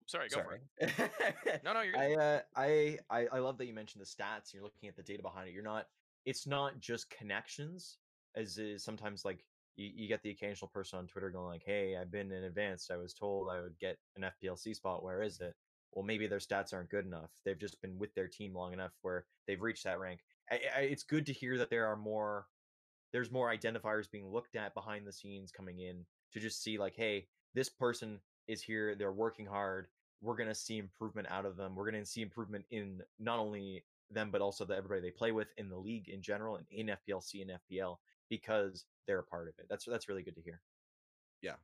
sorry, go sorry. for it. No, no, you're good. I, uh, I, I, I love that you mentioned the stats. You're looking at the data behind it. You're not, it's not just connections, as is sometimes like you, you get the occasional person on Twitter going like, hey, I've been in advanced. I was told I would get an F P L C spot. Where is it? Well, maybe their stats aren't good enough. They've just been with their team long enough where they've reached that rank. I, I, it's good to hear that there are more, there's more identifiers being looked at behind the scenes coming in to just see like, hey, this person is here. They're working hard. We're going to see improvement out of them. We're going to see improvement in not only them, but also the everybody they play with in the league in general and in F P L C and F P L, because they're a part of it. That's that's really good to hear. Yeah.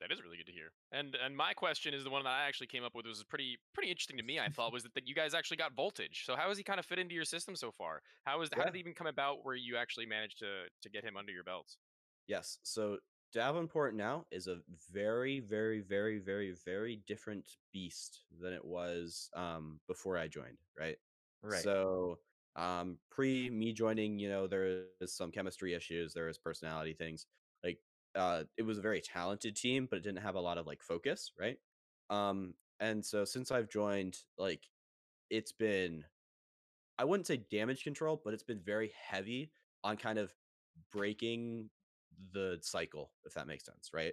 That is really good to hear. And and my question is the one that I actually came up with, was pretty pretty interesting to me, I thought, was that, that you guys actually got Voltage. So how has he kind of fit into your system so far? How is yeah. how did it even come about where you actually managed to to get him under your belts? Yes. So Davenport now is a very, very, very, very, very different beast than it was um, before I joined, right? Right. So um, pre me joining, you know, there is some chemistry issues, there is personality things. Like uh, it was a very talented team, but it didn't have a lot of like focus, right? Um, and so since I've joined, like it's been, I wouldn't say damage control, but it's been very heavy on kind of breaking the cycle, if that makes sense, right?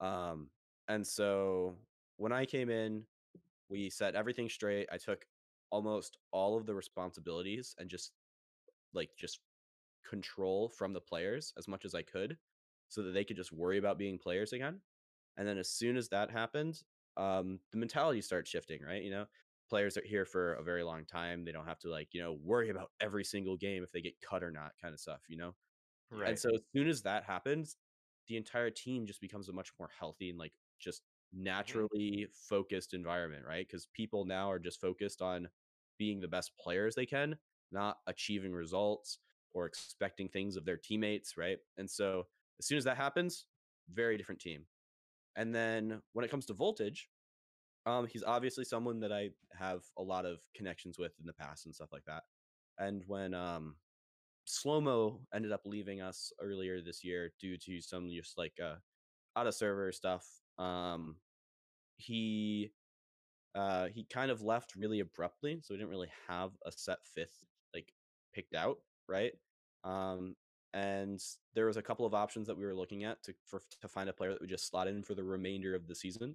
Um and so when I came in, we set everything straight. I took almost all of the responsibilities and just like just control from the players as much as I could, so that they could just worry about being players again. And then as soon as that happened, um the mentality starts shifting, right? You know, players are here for a very long time. They don't have to like, you know, worry about every single game if they get cut or not kind of stuff, you know? Right. And so as soon as that happens, the entire team just becomes a much more healthy and like just naturally focused environment, right? Because people now are just focused on being the best players they can, not achieving results or expecting things of their teammates, right? And so as soon as that happens, very different team. And then when it comes to Voltage, um, he's obviously someone that I have a lot of connections with in the past and stuff like that. And when um Slow-Mo ended up leaving us earlier this year due to some just like uh out of server stuff, um he uh he kind of left really abruptly, so we didn't really have a set fifth like picked out, right? Um and there was a couple of options that we were looking at to for to find a player that would just slot in for the remainder of the season,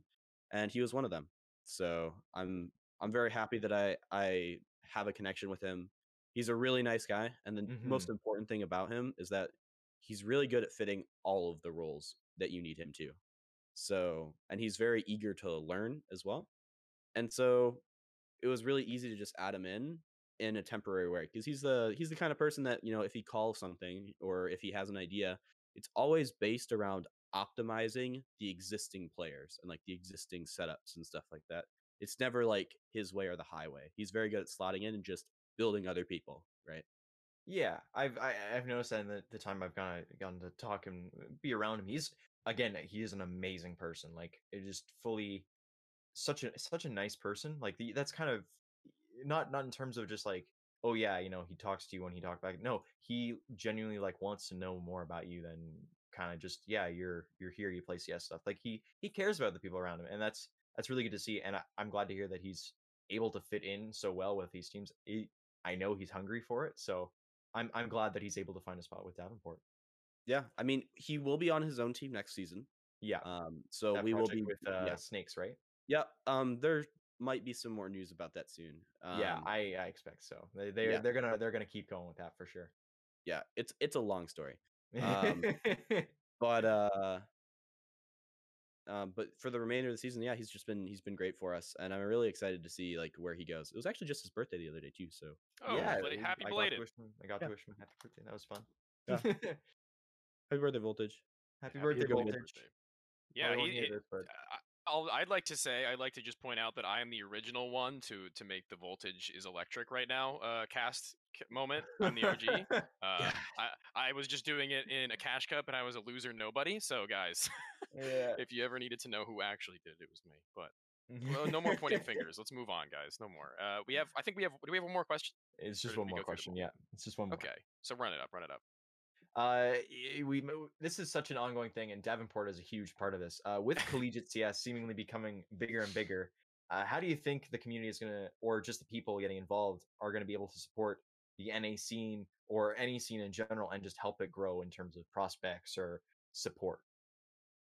and he was one of them. So i'm i'm very happy that i i have a connection with him. He's a really nice guy. And the mm-hmm. most important thing about him is that he's really good at fitting all of the roles that you need him to. So, and he's very eager to learn as well. And so it was really easy to just add him in in a temporary way, because he's the, he's the kind of person that, you know, if he calls something or if he has an idea, it's always based around optimizing the existing players and like the existing setups and stuff like that. It's never like his way or the highway. He's very good at slotting in and just building other people, right? Yeah, I've I, I've noticed that in the, the time I've gone gotten to talk and be around him. He's again, he is an amazing person. Like, it just fully such a such a nice person. Like the, that's kind of not not in terms of just like, oh yeah, you know, he talks to you when he talked back. No, he genuinely like wants to know more about you than kind of just, yeah, you're you're here, you play C S stuff. Like he he cares about the people around him, and that's that's really good to see. And I, I'm glad to hear that he's able to fit in so well with these teams. It, I know he's hungry for it, so I'm I'm glad that he's able to find a spot with Davenport. Yeah, I mean, he will be on his own team next season. Yeah, um, so we will be with uh, yeah. Snakes, right? Yeah, um, there might be some more news about that soon. Um, yeah, I, I expect so. They they're, yeah. they're gonna they're gonna keep going with that for sure. Yeah, it's it's a long story, um, but uh, um, but for the remainder of the season, yeah, he's just been he's been great for us, and I'm really excited to see like where he goes. It was actually just his birthday the other day too, so oh, yeah, bloody, happy I belated! Got to wish him, I got yeah. to wish him a happy birthday. That was fun. Yeah. Happy birthday, Voltage! Happy, happy birthday, Voltage! Birthday. Yeah, he, it, I'll, I'd like to say I'd like to just point out that I am the original one to to make the Voltage is Electric right now uh, cast moment. I'm the O G. Uh, yeah. I I was just doing it in a cash cup and I was a loser nobody. So guys, yeah. if you ever needed to know who actually did it, it was me. But well, no more pointing fingers. Let's move on, guys. No more. Uh, we have. I think we have. Do we have one more question? It's just one more question. Yeah, it's just one more. Okay, so run it up. Run it up. Uh, we this is such an ongoing thing, and Davenport is a huge part of this. Uh, with collegiate C S seemingly becoming bigger and bigger, uh, how do you think the community is gonna, or just the people getting involved, are gonna be able to support the N A scene or any scene in general, and just help it grow in terms of prospects or support?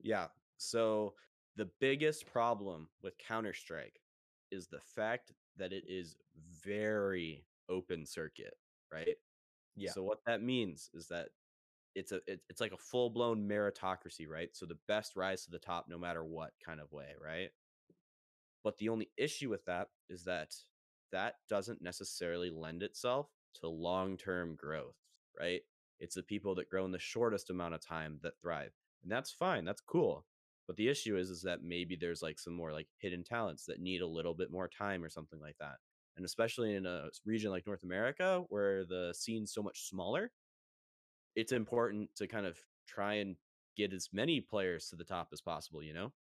Yeah. So the biggest problem with Counter-Strike is the fact that it is very open circuit, right? Yeah. So what that means is that it's a it, it's like a full blown meritocracy, right? So the best rise to the top, no matter what kind of way, right? But the only issue with that is that that doesn't necessarily lend itself to long term growth, right? It's the people that grow in the shortest amount of time that thrive, and that's fine, that's cool. But the issue is, is that maybe there's like some more like hidden talents that need a little bit more time or something like that. And especially in a region like North America, where the scene's so much smaller, it's important to kind of try and get as many players to the top as possible, you know?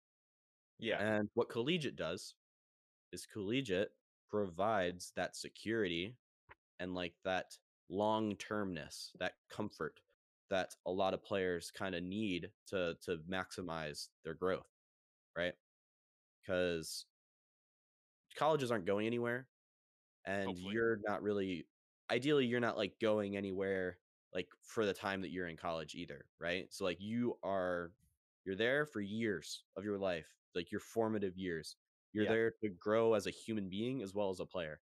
Yeah. And what Collegiate does is Collegiate provides that security and like that long-termness, that comfort that a lot of players kind of need to, to maximize their growth, right? Because colleges aren't going anywhere. And Hopefully. You're not really, ideally, you're not like going anywhere like for the time that you're in college either, right? So like you are, you're there for years of your life, like your formative years. You're yeah. there to grow as a human being as well as a player.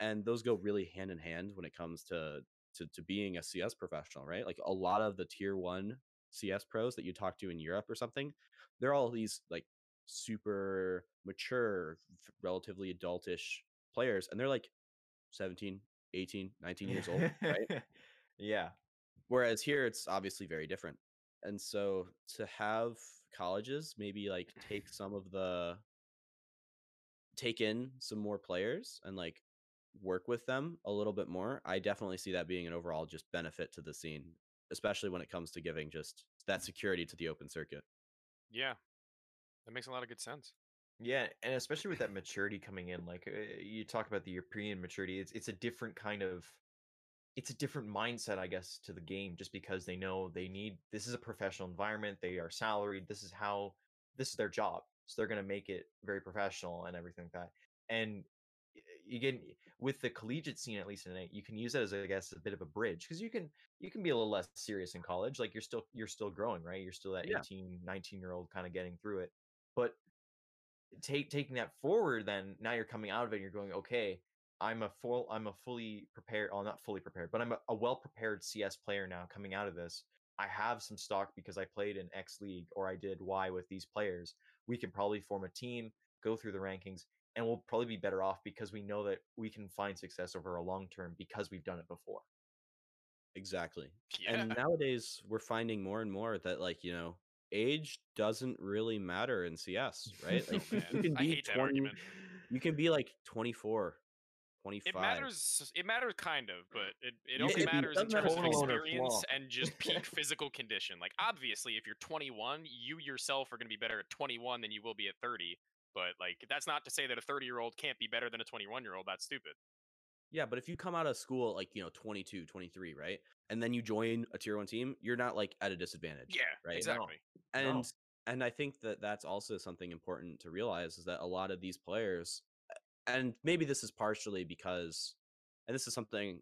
And those go really hand in hand when it comes to, to, to being a C S professional, right? Like a lot of the tier one C S pros that you talk to in Europe or something, they're all these like super mature, relatively adultish players. And they're like, seventeen, eighteen, nineteen years old, right? Yeah. Whereas here it's obviously very different. And so to have colleges maybe like take some of the take in some more players and like work with them a little bit more, I definitely see that being an overall just benefit to the scene, especially when it comes to giving just that security to the open circuit. Yeah. That makes a lot of good sense. Yeah, and especially with that maturity coming in, like uh, you talk about the European maturity, it's it's a different kind of, it's a different mindset, I guess, to the game, just because they know they need, this is a professional environment, they are salaried, this is how, this is their job, so they're going to make it very professional and everything like that. And again, with the collegiate scene, at least in it, you can use that as, I guess, a bit of a bridge, because you can you can be a little less serious in college, like you're still you're still growing, right? You're still that yeah. eighteen, nineteen year old kind of getting through it, but Take taking that forward, then now you're coming out of it and you're going, okay, I'm a full, I'm a fully prepared, well, not fully prepared, but I'm a, a well-prepared C S player now coming out of this. I have some stock because I played in X league or I did Y with these players. We can probably form a team, go through the rankings, and we'll probably be better off because we know that we can find success over a long term because we've done it before. Exactly. Yeah. And nowadays we're finding more and more that, like, you know, age doesn't really matter in C S, right? Like, oh, you can be I hate twenty, that argument. You can be like twenty-four, twenty-five. It matters. It matters kind of, but it, it only it, matters it in terms of experience and just peak physical condition. Like, obviously, if you're twenty-one, you yourself are going to be better at twenty-one than you will be at thirty. But like, that's not to say that a thirty-year-old can't be better than a twenty-one-year-old. That's stupid. Yeah, but if you come out of school at like, you know, twenty-two, twenty-three, right? And then you join a tier one team, you're not like at a disadvantage. Yeah, right? Exactly. No. And no. and I think that that's also something important to realize is that a lot of these players, and maybe this is partially because, and this is something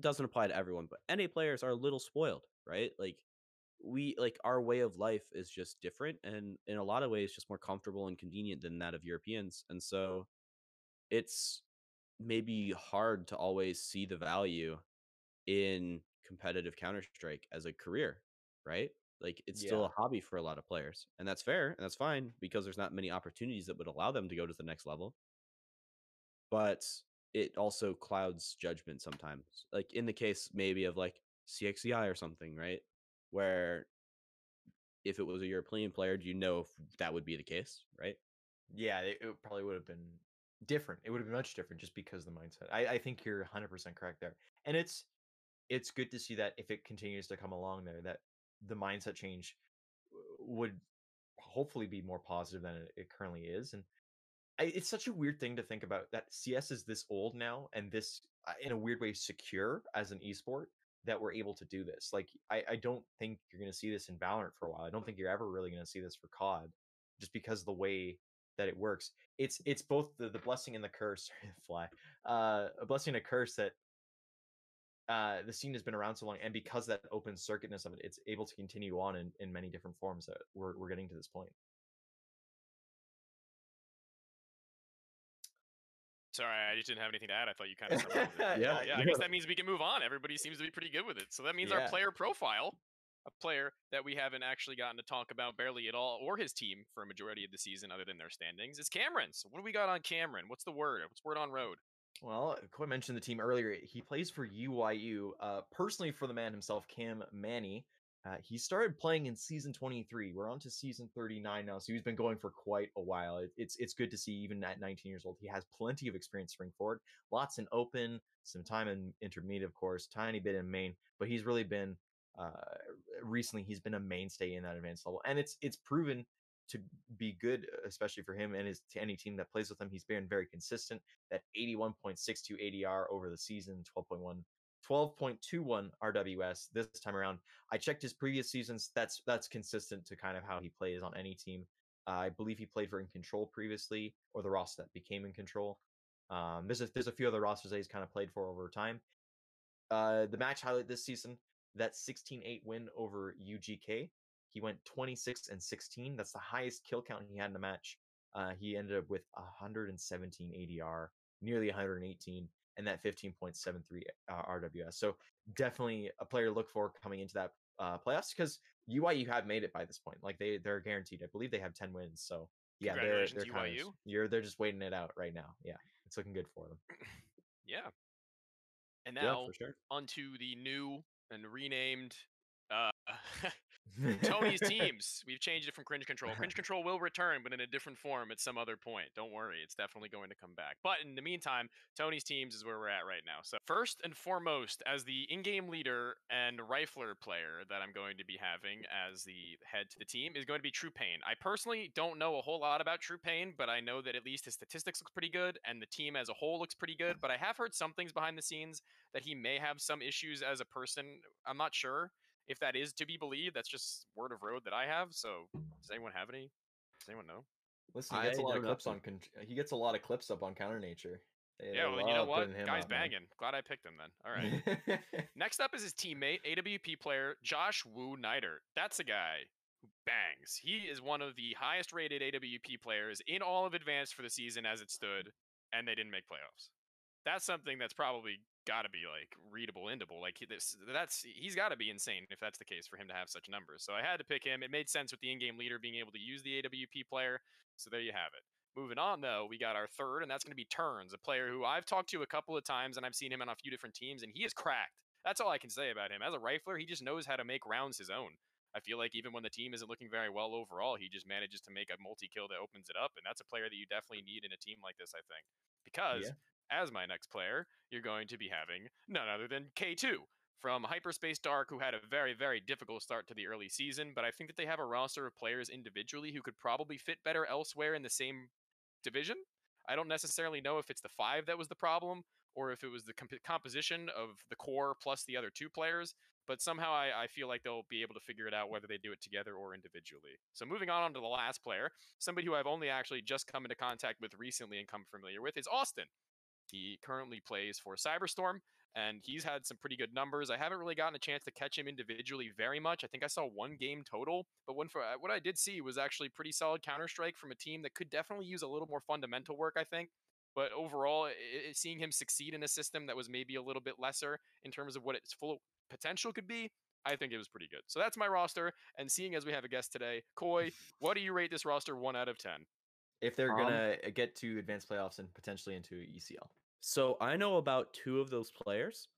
doesn't apply to everyone, but N A players are a little spoiled, right? Like we like our way of life is just different, and in a lot of ways just more comfortable and convenient than that of Europeans. And so it's maybe hard to always see the value in competitive Counter-Strike as a career, right? Like it's yeah. still a hobby for a lot of players, and that's fair and that's fine because there's not many opportunities that would allow them to go to the next level. But it also clouds judgment sometimes, like in the case maybe of like C X C I or something, right? Where if it was a European player, do you know if that would be the case, right? Yeah, it, it probably would have been different. It would have been much different just because of the mindset. I, I think you're one hundred percent correct there. And it's it's good to see that if it continues to come along there, that the mindset change would hopefully be more positive than it, it currently is. And I, it's such a weird thing to think about that C S is this old now and this, in a weird way, secure as an esport that we're able to do this. Like, I, I don't think you're going to see this in Valorant for a while. I don't think you're ever really going to see this for C O D just because of the way that it works. It's it's both the, the blessing and the curse, fly, uh, a blessing and a curse that uh, the scene has been around so long. And because that open circuitness of it, it's able to continue on in, in many different forms that we're, we're getting to this point. Sorry, I just didn't have anything to add. I thought you kind of summarized it. yeah, yeah, yeah. I guess that means we can move on. Everybody seems to be pretty good with it. So that means yeah. our player profile, a player that we haven't actually gotten to talk about barely at all, or his team for a majority of the season other than their standings, is Cameron. So what do we got on Cameron? What's the word? What's word on road? Well, Koi mentioned the team earlier. He plays for U Y U. Uh, personally, for the man himself, Cam Manny, uh, he started playing in season twenty-three. We're on to season thirty-nine now, so he's been going for quite a while. It, it's it's good to see, even at nineteen years old, he has plenty of experience spring forward. Lots in open, some time in intermediate, of course, tiny bit in main, but he's really been uh, recently he's been a mainstay in that advanced level, and it's it's proven to be good, especially for him and his to any team that plays with him. He's been very consistent. That eighty-one point six two A D R over the season, twelve point one. twelve point two one R W S this time around. I checked his previous seasons. That's that's consistent to kind of how he plays on any team. Uh, I believe he played for In Control previously, or the roster that became In Control. Um, there's a, there's a few other rosters that he's kind of played for over time. Uh, the match highlight this season, that sixteen eight win over U G K. He went twenty-six and sixteen. That's the highest kill count he had in a match. Uh, he ended up with one hundred seventeen A D R, nearly one hundred eighteen. And that fifteen point seven three uh, R W S. So definitely a player to look for coming into that uh, playoffs, because U Y U have made it by this point. Like they, they're guaranteed. I believe they have ten wins. So yeah, they're they're kind of, you're they're just waiting it out right now. Yeah, it's looking good for them. Yeah. And now yeah, for sure. Onto the new and renamed uh, Tony's teams. We've changed it from Cringe Control. Cringe Control will return, but in a different form at some other point. Don't worry, it's definitely going to come back. But in the meantime, Tony's teams is where we're at right now. So first and foremost, as the in-game leader and rifler player that I'm going to be having as the head to the team is going to be True Pain. I personally don't know a whole lot about True Pain, but I know that at least his statistics look pretty good and the team as a whole looks pretty good. But I have heard some things behind the scenes that he may have some issues as a person. I'm not sure if that is to be believed. That's just word of road that I have. So does anyone have any? Does anyone know? Listen, he gets I a lot of clips on. Con he gets a lot of clips up on Counter Nature. They yeah, well, you know what? Guy's banging. Man. Glad I picked him then. All right. Next up is his teammate, A W P player Josh Wu Nider. That's a guy who bangs. He is one of the highest rated A W P players in all of Advanced for the season as it stood, and they didn't make playoffs. That's something that's probably got to be like readable, endable. Like this, that's he's got to be insane if that's the case for him to have such numbers. So I had to pick him. It made sense with the in-game leader being able to use the A W P player. So there you have it. Moving on though, we got our third, and that's going to be Turns, a player who I've talked to a couple of times, and I've seen him on a few different teams, and he is cracked. That's all I can say about him. As a rifler, he just knows how to make rounds his own. I feel like even when the team isn't looking very well overall, he just manages to make a multi-kill that opens it up, and that's a player that you definitely need in a team like this, I think, because. Yeah. As my next player, you're going to be having none other than K two from Hyperspace Dark, who had a very, very difficult start to the early season. But I think that they have a roster of players individually who could probably fit better elsewhere in the same division. I don't necessarily know if it's the five that was the problem or if it was the comp composition of the core plus the other two players. But somehow I, I feel like they'll be able to figure it out, whether they do it together or individually. So moving on, on to the last player, somebody who I've only actually just come into contact with recently and come familiar with, is Austin. He currently plays for Cyberstorm, and he's had some pretty good numbers. I haven't really gotten a chance to catch him individually very much. I think I saw one game total, but one for, what I did see was actually pretty solid Counter-Strike from a team that could definitely use a little more fundamental work, I think. But overall, it, it, seeing him succeed in a system that was maybe a little bit lesser in terms of what its full potential could be, I think it was pretty good. So that's my roster. And seeing as we have a guest today, Koi, what do you rate this roster one out of ten? If they're going to um, get to advanced playoffs and potentially into E C L. So I know about two of those players.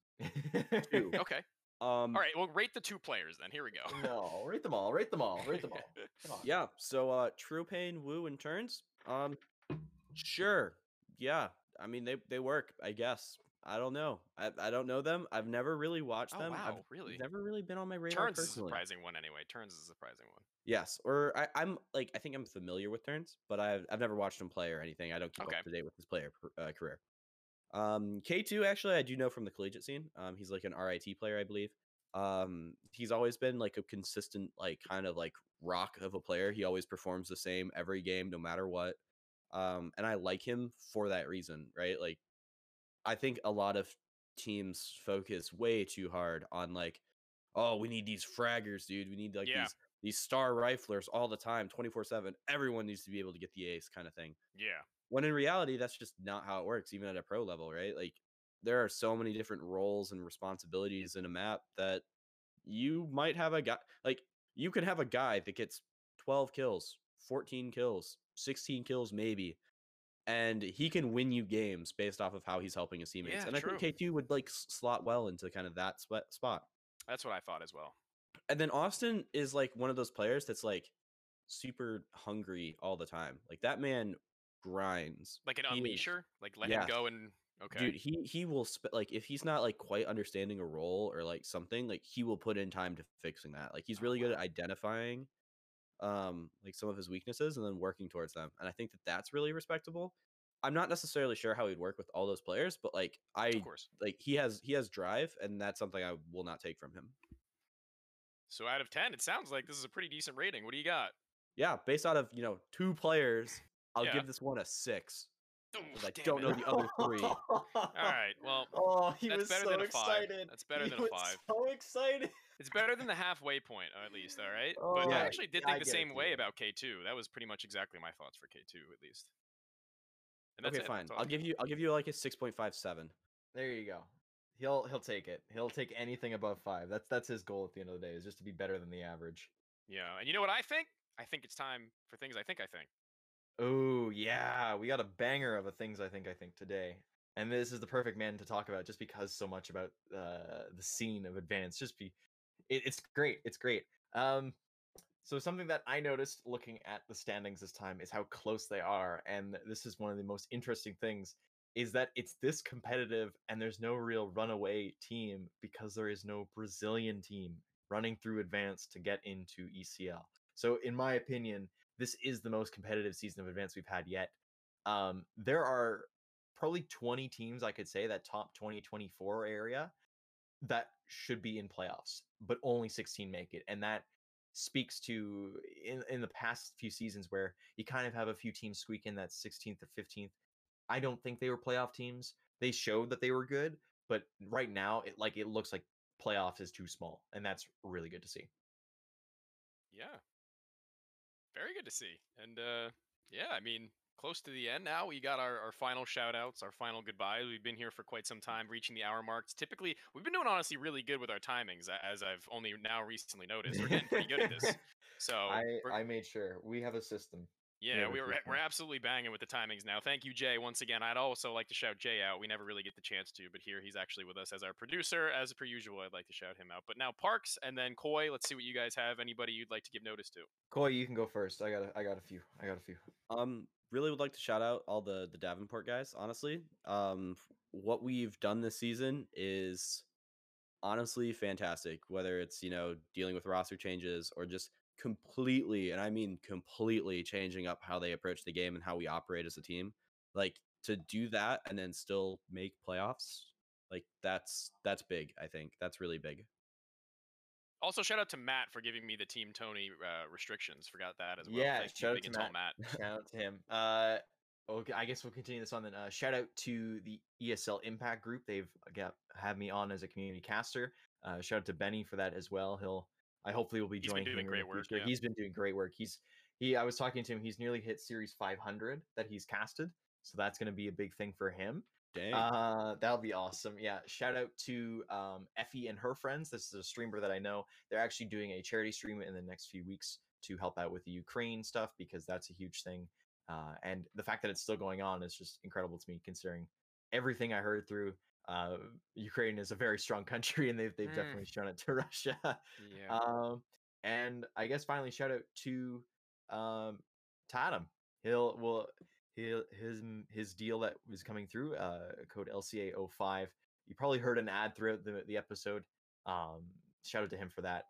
two. Okay. Um, all right. Well, rate the two players then. Here we go. No, rate them all. Rate them all. Rate them all. Come on. Yeah. So uh, True Pain, Wu, and Turns. Um, sure. Yeah. I mean, they, they work, I guess. I don't know. I, I don't know them. I've never really watched oh, them. Wow, I've really? never really been on my radar. Turns personally. is a surprising one anyway. Turns is a surprising one. Yes. Or I, I'm like, I think I'm familiar with Turns, but I've, I've never watched him play or anything. I don't keep okay. up to date with his player uh, career. Um, K two, actually, I do know from the collegiate scene. Um, he's like an R I T player, I believe. Um, he's always been like a consistent, like kind of like rock of a player. He always performs the same every game, no matter what. Um, and I like him for that reason, right? Like, I think a lot of teams focus way too hard on like, oh, we need these fraggers, dude. We need like yeah. these these star riflers all the time, twenty-four seven. Everyone needs to be able to get the ace kind of thing. Yeah. When in reality, that's just not how it works, even at a pro level, right? Like, there are so many different roles and responsibilities in a map that you might have a guy, like you could have a guy that gets twelve kills, fourteen kills, sixteen kills maybe. And he can win you games based off of how he's helping his teammates. Yeah, and I true. think K two would like slot well into kind of that sweat spot. That's what I thought as well. And then Austin is like one of those players that's like super hungry all the time. Like that man grinds. Like an unleasher? Like let yeah. him go and okay. Dude, he he will sp like if he's not like quite understanding a role or like something, like he will put in time to fixing that. Like he's really oh, wow. good at identifying um like some of his weaknesses and then working towards them, and I think that that's really respectable. I'm not necessarily sure how he'd work with all those players, but like I of course like he has he has drive, and that's something I will not take from him. So out of ten, it sounds like this is a pretty decent rating. What do you got? Yeah, based out of, you know, two players, I'll yeah. give this one a six. I don't know the other three. All right. Well, oh, he that's was better so than a five. Excited. That's better he than a five. So excited. It's better than the halfway point, at least. All right. Oh, but yeah, I actually did yeah, think I the same it, way yeah. about K two. That was pretty much exactly my thoughts for K two, at least. And that's okay, it. fine. That's I'll give you. I'll give you like a six point five seven. There you go. He'll he'll take it. He'll take anything above five. That's that's his goal at the end of the day, is just to be better than the average. Yeah, and you know what I think? I think it's time for things I think I think. Oh, yeah, we got a banger of a things I think I think today. And this is the perfect man to talk about, just because so much about uh, the scene of Advance. Just be, it, it's great. It's great. Um, so something that I noticed looking at the standings this time is how close they are. And this is one of the most interesting things, is that it's this competitive and there's no real runaway team, because there is no Brazilian team running through Advance to get into E C L. So in my opinion, this is the most competitive season of Advance we've had yet. Um, there are probably twenty teams, I could say, that top twenty, twenty-four area that should be in playoffs, but only sixteen make it. And that speaks to in, in the past few seasons where you kind of have a few teams squeak in that sixteenth or fifteenth. I don't think they were playoff teams. They showed that they were good, but right now it like it looks like playoffs is too small, and that's really good to see. Yeah. Very good to see. And uh, yeah, I mean, close to the end now. We got our, our final shout outs, our final goodbyes. We've been here for quite some time, reaching the hour marks. Typically, we've been doing honestly really good with our timings, as I've only now recently noticed. We're getting pretty good at this. So I, I made sure we have a system. Yeah, we were, we're absolutely banging with the timings now. Thank you, Jay, once again. I'd also like to shout Jay out. We never really get the chance to, but here he's actually with us as our producer. As per usual, I'd like to shout him out. But now Parks and then Koi, let's see what you guys have. Anybody you'd like to give notice to? Koi, you can go first. I got a, I got a few. I got a few. Um, really would like to shout out all the, the Davenport guys, honestly. Um, what we've done this season is honestly fantastic, whether it's, you know, dealing with roster changes or just completely, and I mean completely, changing up how they approach the game and how we operate as a team. Like, to do that and then still make playoffs, like that's that's big. I think that's really big. Also, shout out to Matt for giving me the Team Tony uh, restrictions. Forgot that as well. Yeah, Thanks shout out to Matt. Matt. Shout out to him. Uh, okay, I guess we'll continue this on then. Uh, shout out to the E S L Impact group. They've got had me on as a community caster. Uh, shout out to Benny for that as well. He'll, I hopefully will be joining. He's been doing great work. Yeah. He's been doing great work. He's he. I was talking to him. He's nearly hit series five hundred that he's casted. So that's going to be a big thing for him. Dang. Uh, that'll be awesome. Yeah. Shout out to um, Effie and her friends. This is a streamer that I know. They're actually doing a charity stream in the next few weeks to help out with the Ukraine stuff because that's a huge thing. Uh, and the fact that it's still going on is just incredible to me, considering everything I heard through. Uh, Ukraine is a very strong country, and they've they've mm. definitely shown it to Russia. Yeah. Um, and I guess finally, shout out to um, Tatum. He'll will. He, his his deal that was coming through, uh, code L C A zero five. You probably heard an ad throughout the, the episode. Um, shout out to him for that.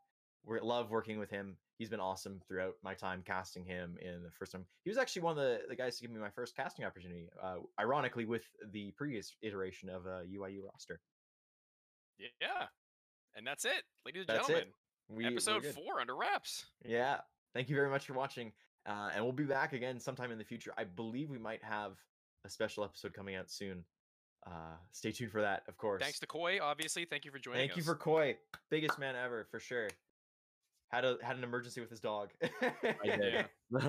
We love working with him. He's been awesome throughout my time casting him in the first time. He was actually one of the, the guys to give me my first casting opportunity, uh, ironically, with the previous iteration of a U Y U roster. Yeah. And that's it, ladies and that's gentlemen. It. We, Episode four under wraps. Yeah. Thank you very much for watching. Uh, and we'll be back again sometime in the future. I believe we might have a special episode coming out soon. Uh, stay tuned for that, of course. Thanks to Koi, obviously. Thank you for joining Thank us. Thank you for Koi. Biggest man ever, for sure. Had a had an emergency with his dog. I hope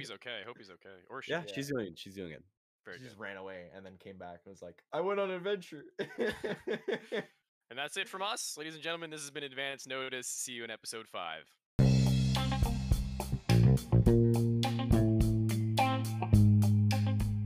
he's okay. Hope he's okay. Or she, yeah, yeah, she's doing she's doing it. Very she good. Just ran away and then came back and was like, I went on an adventure. And that's it from us. Ladies and gentlemen, this has been Advanced Notice. See you in episode five.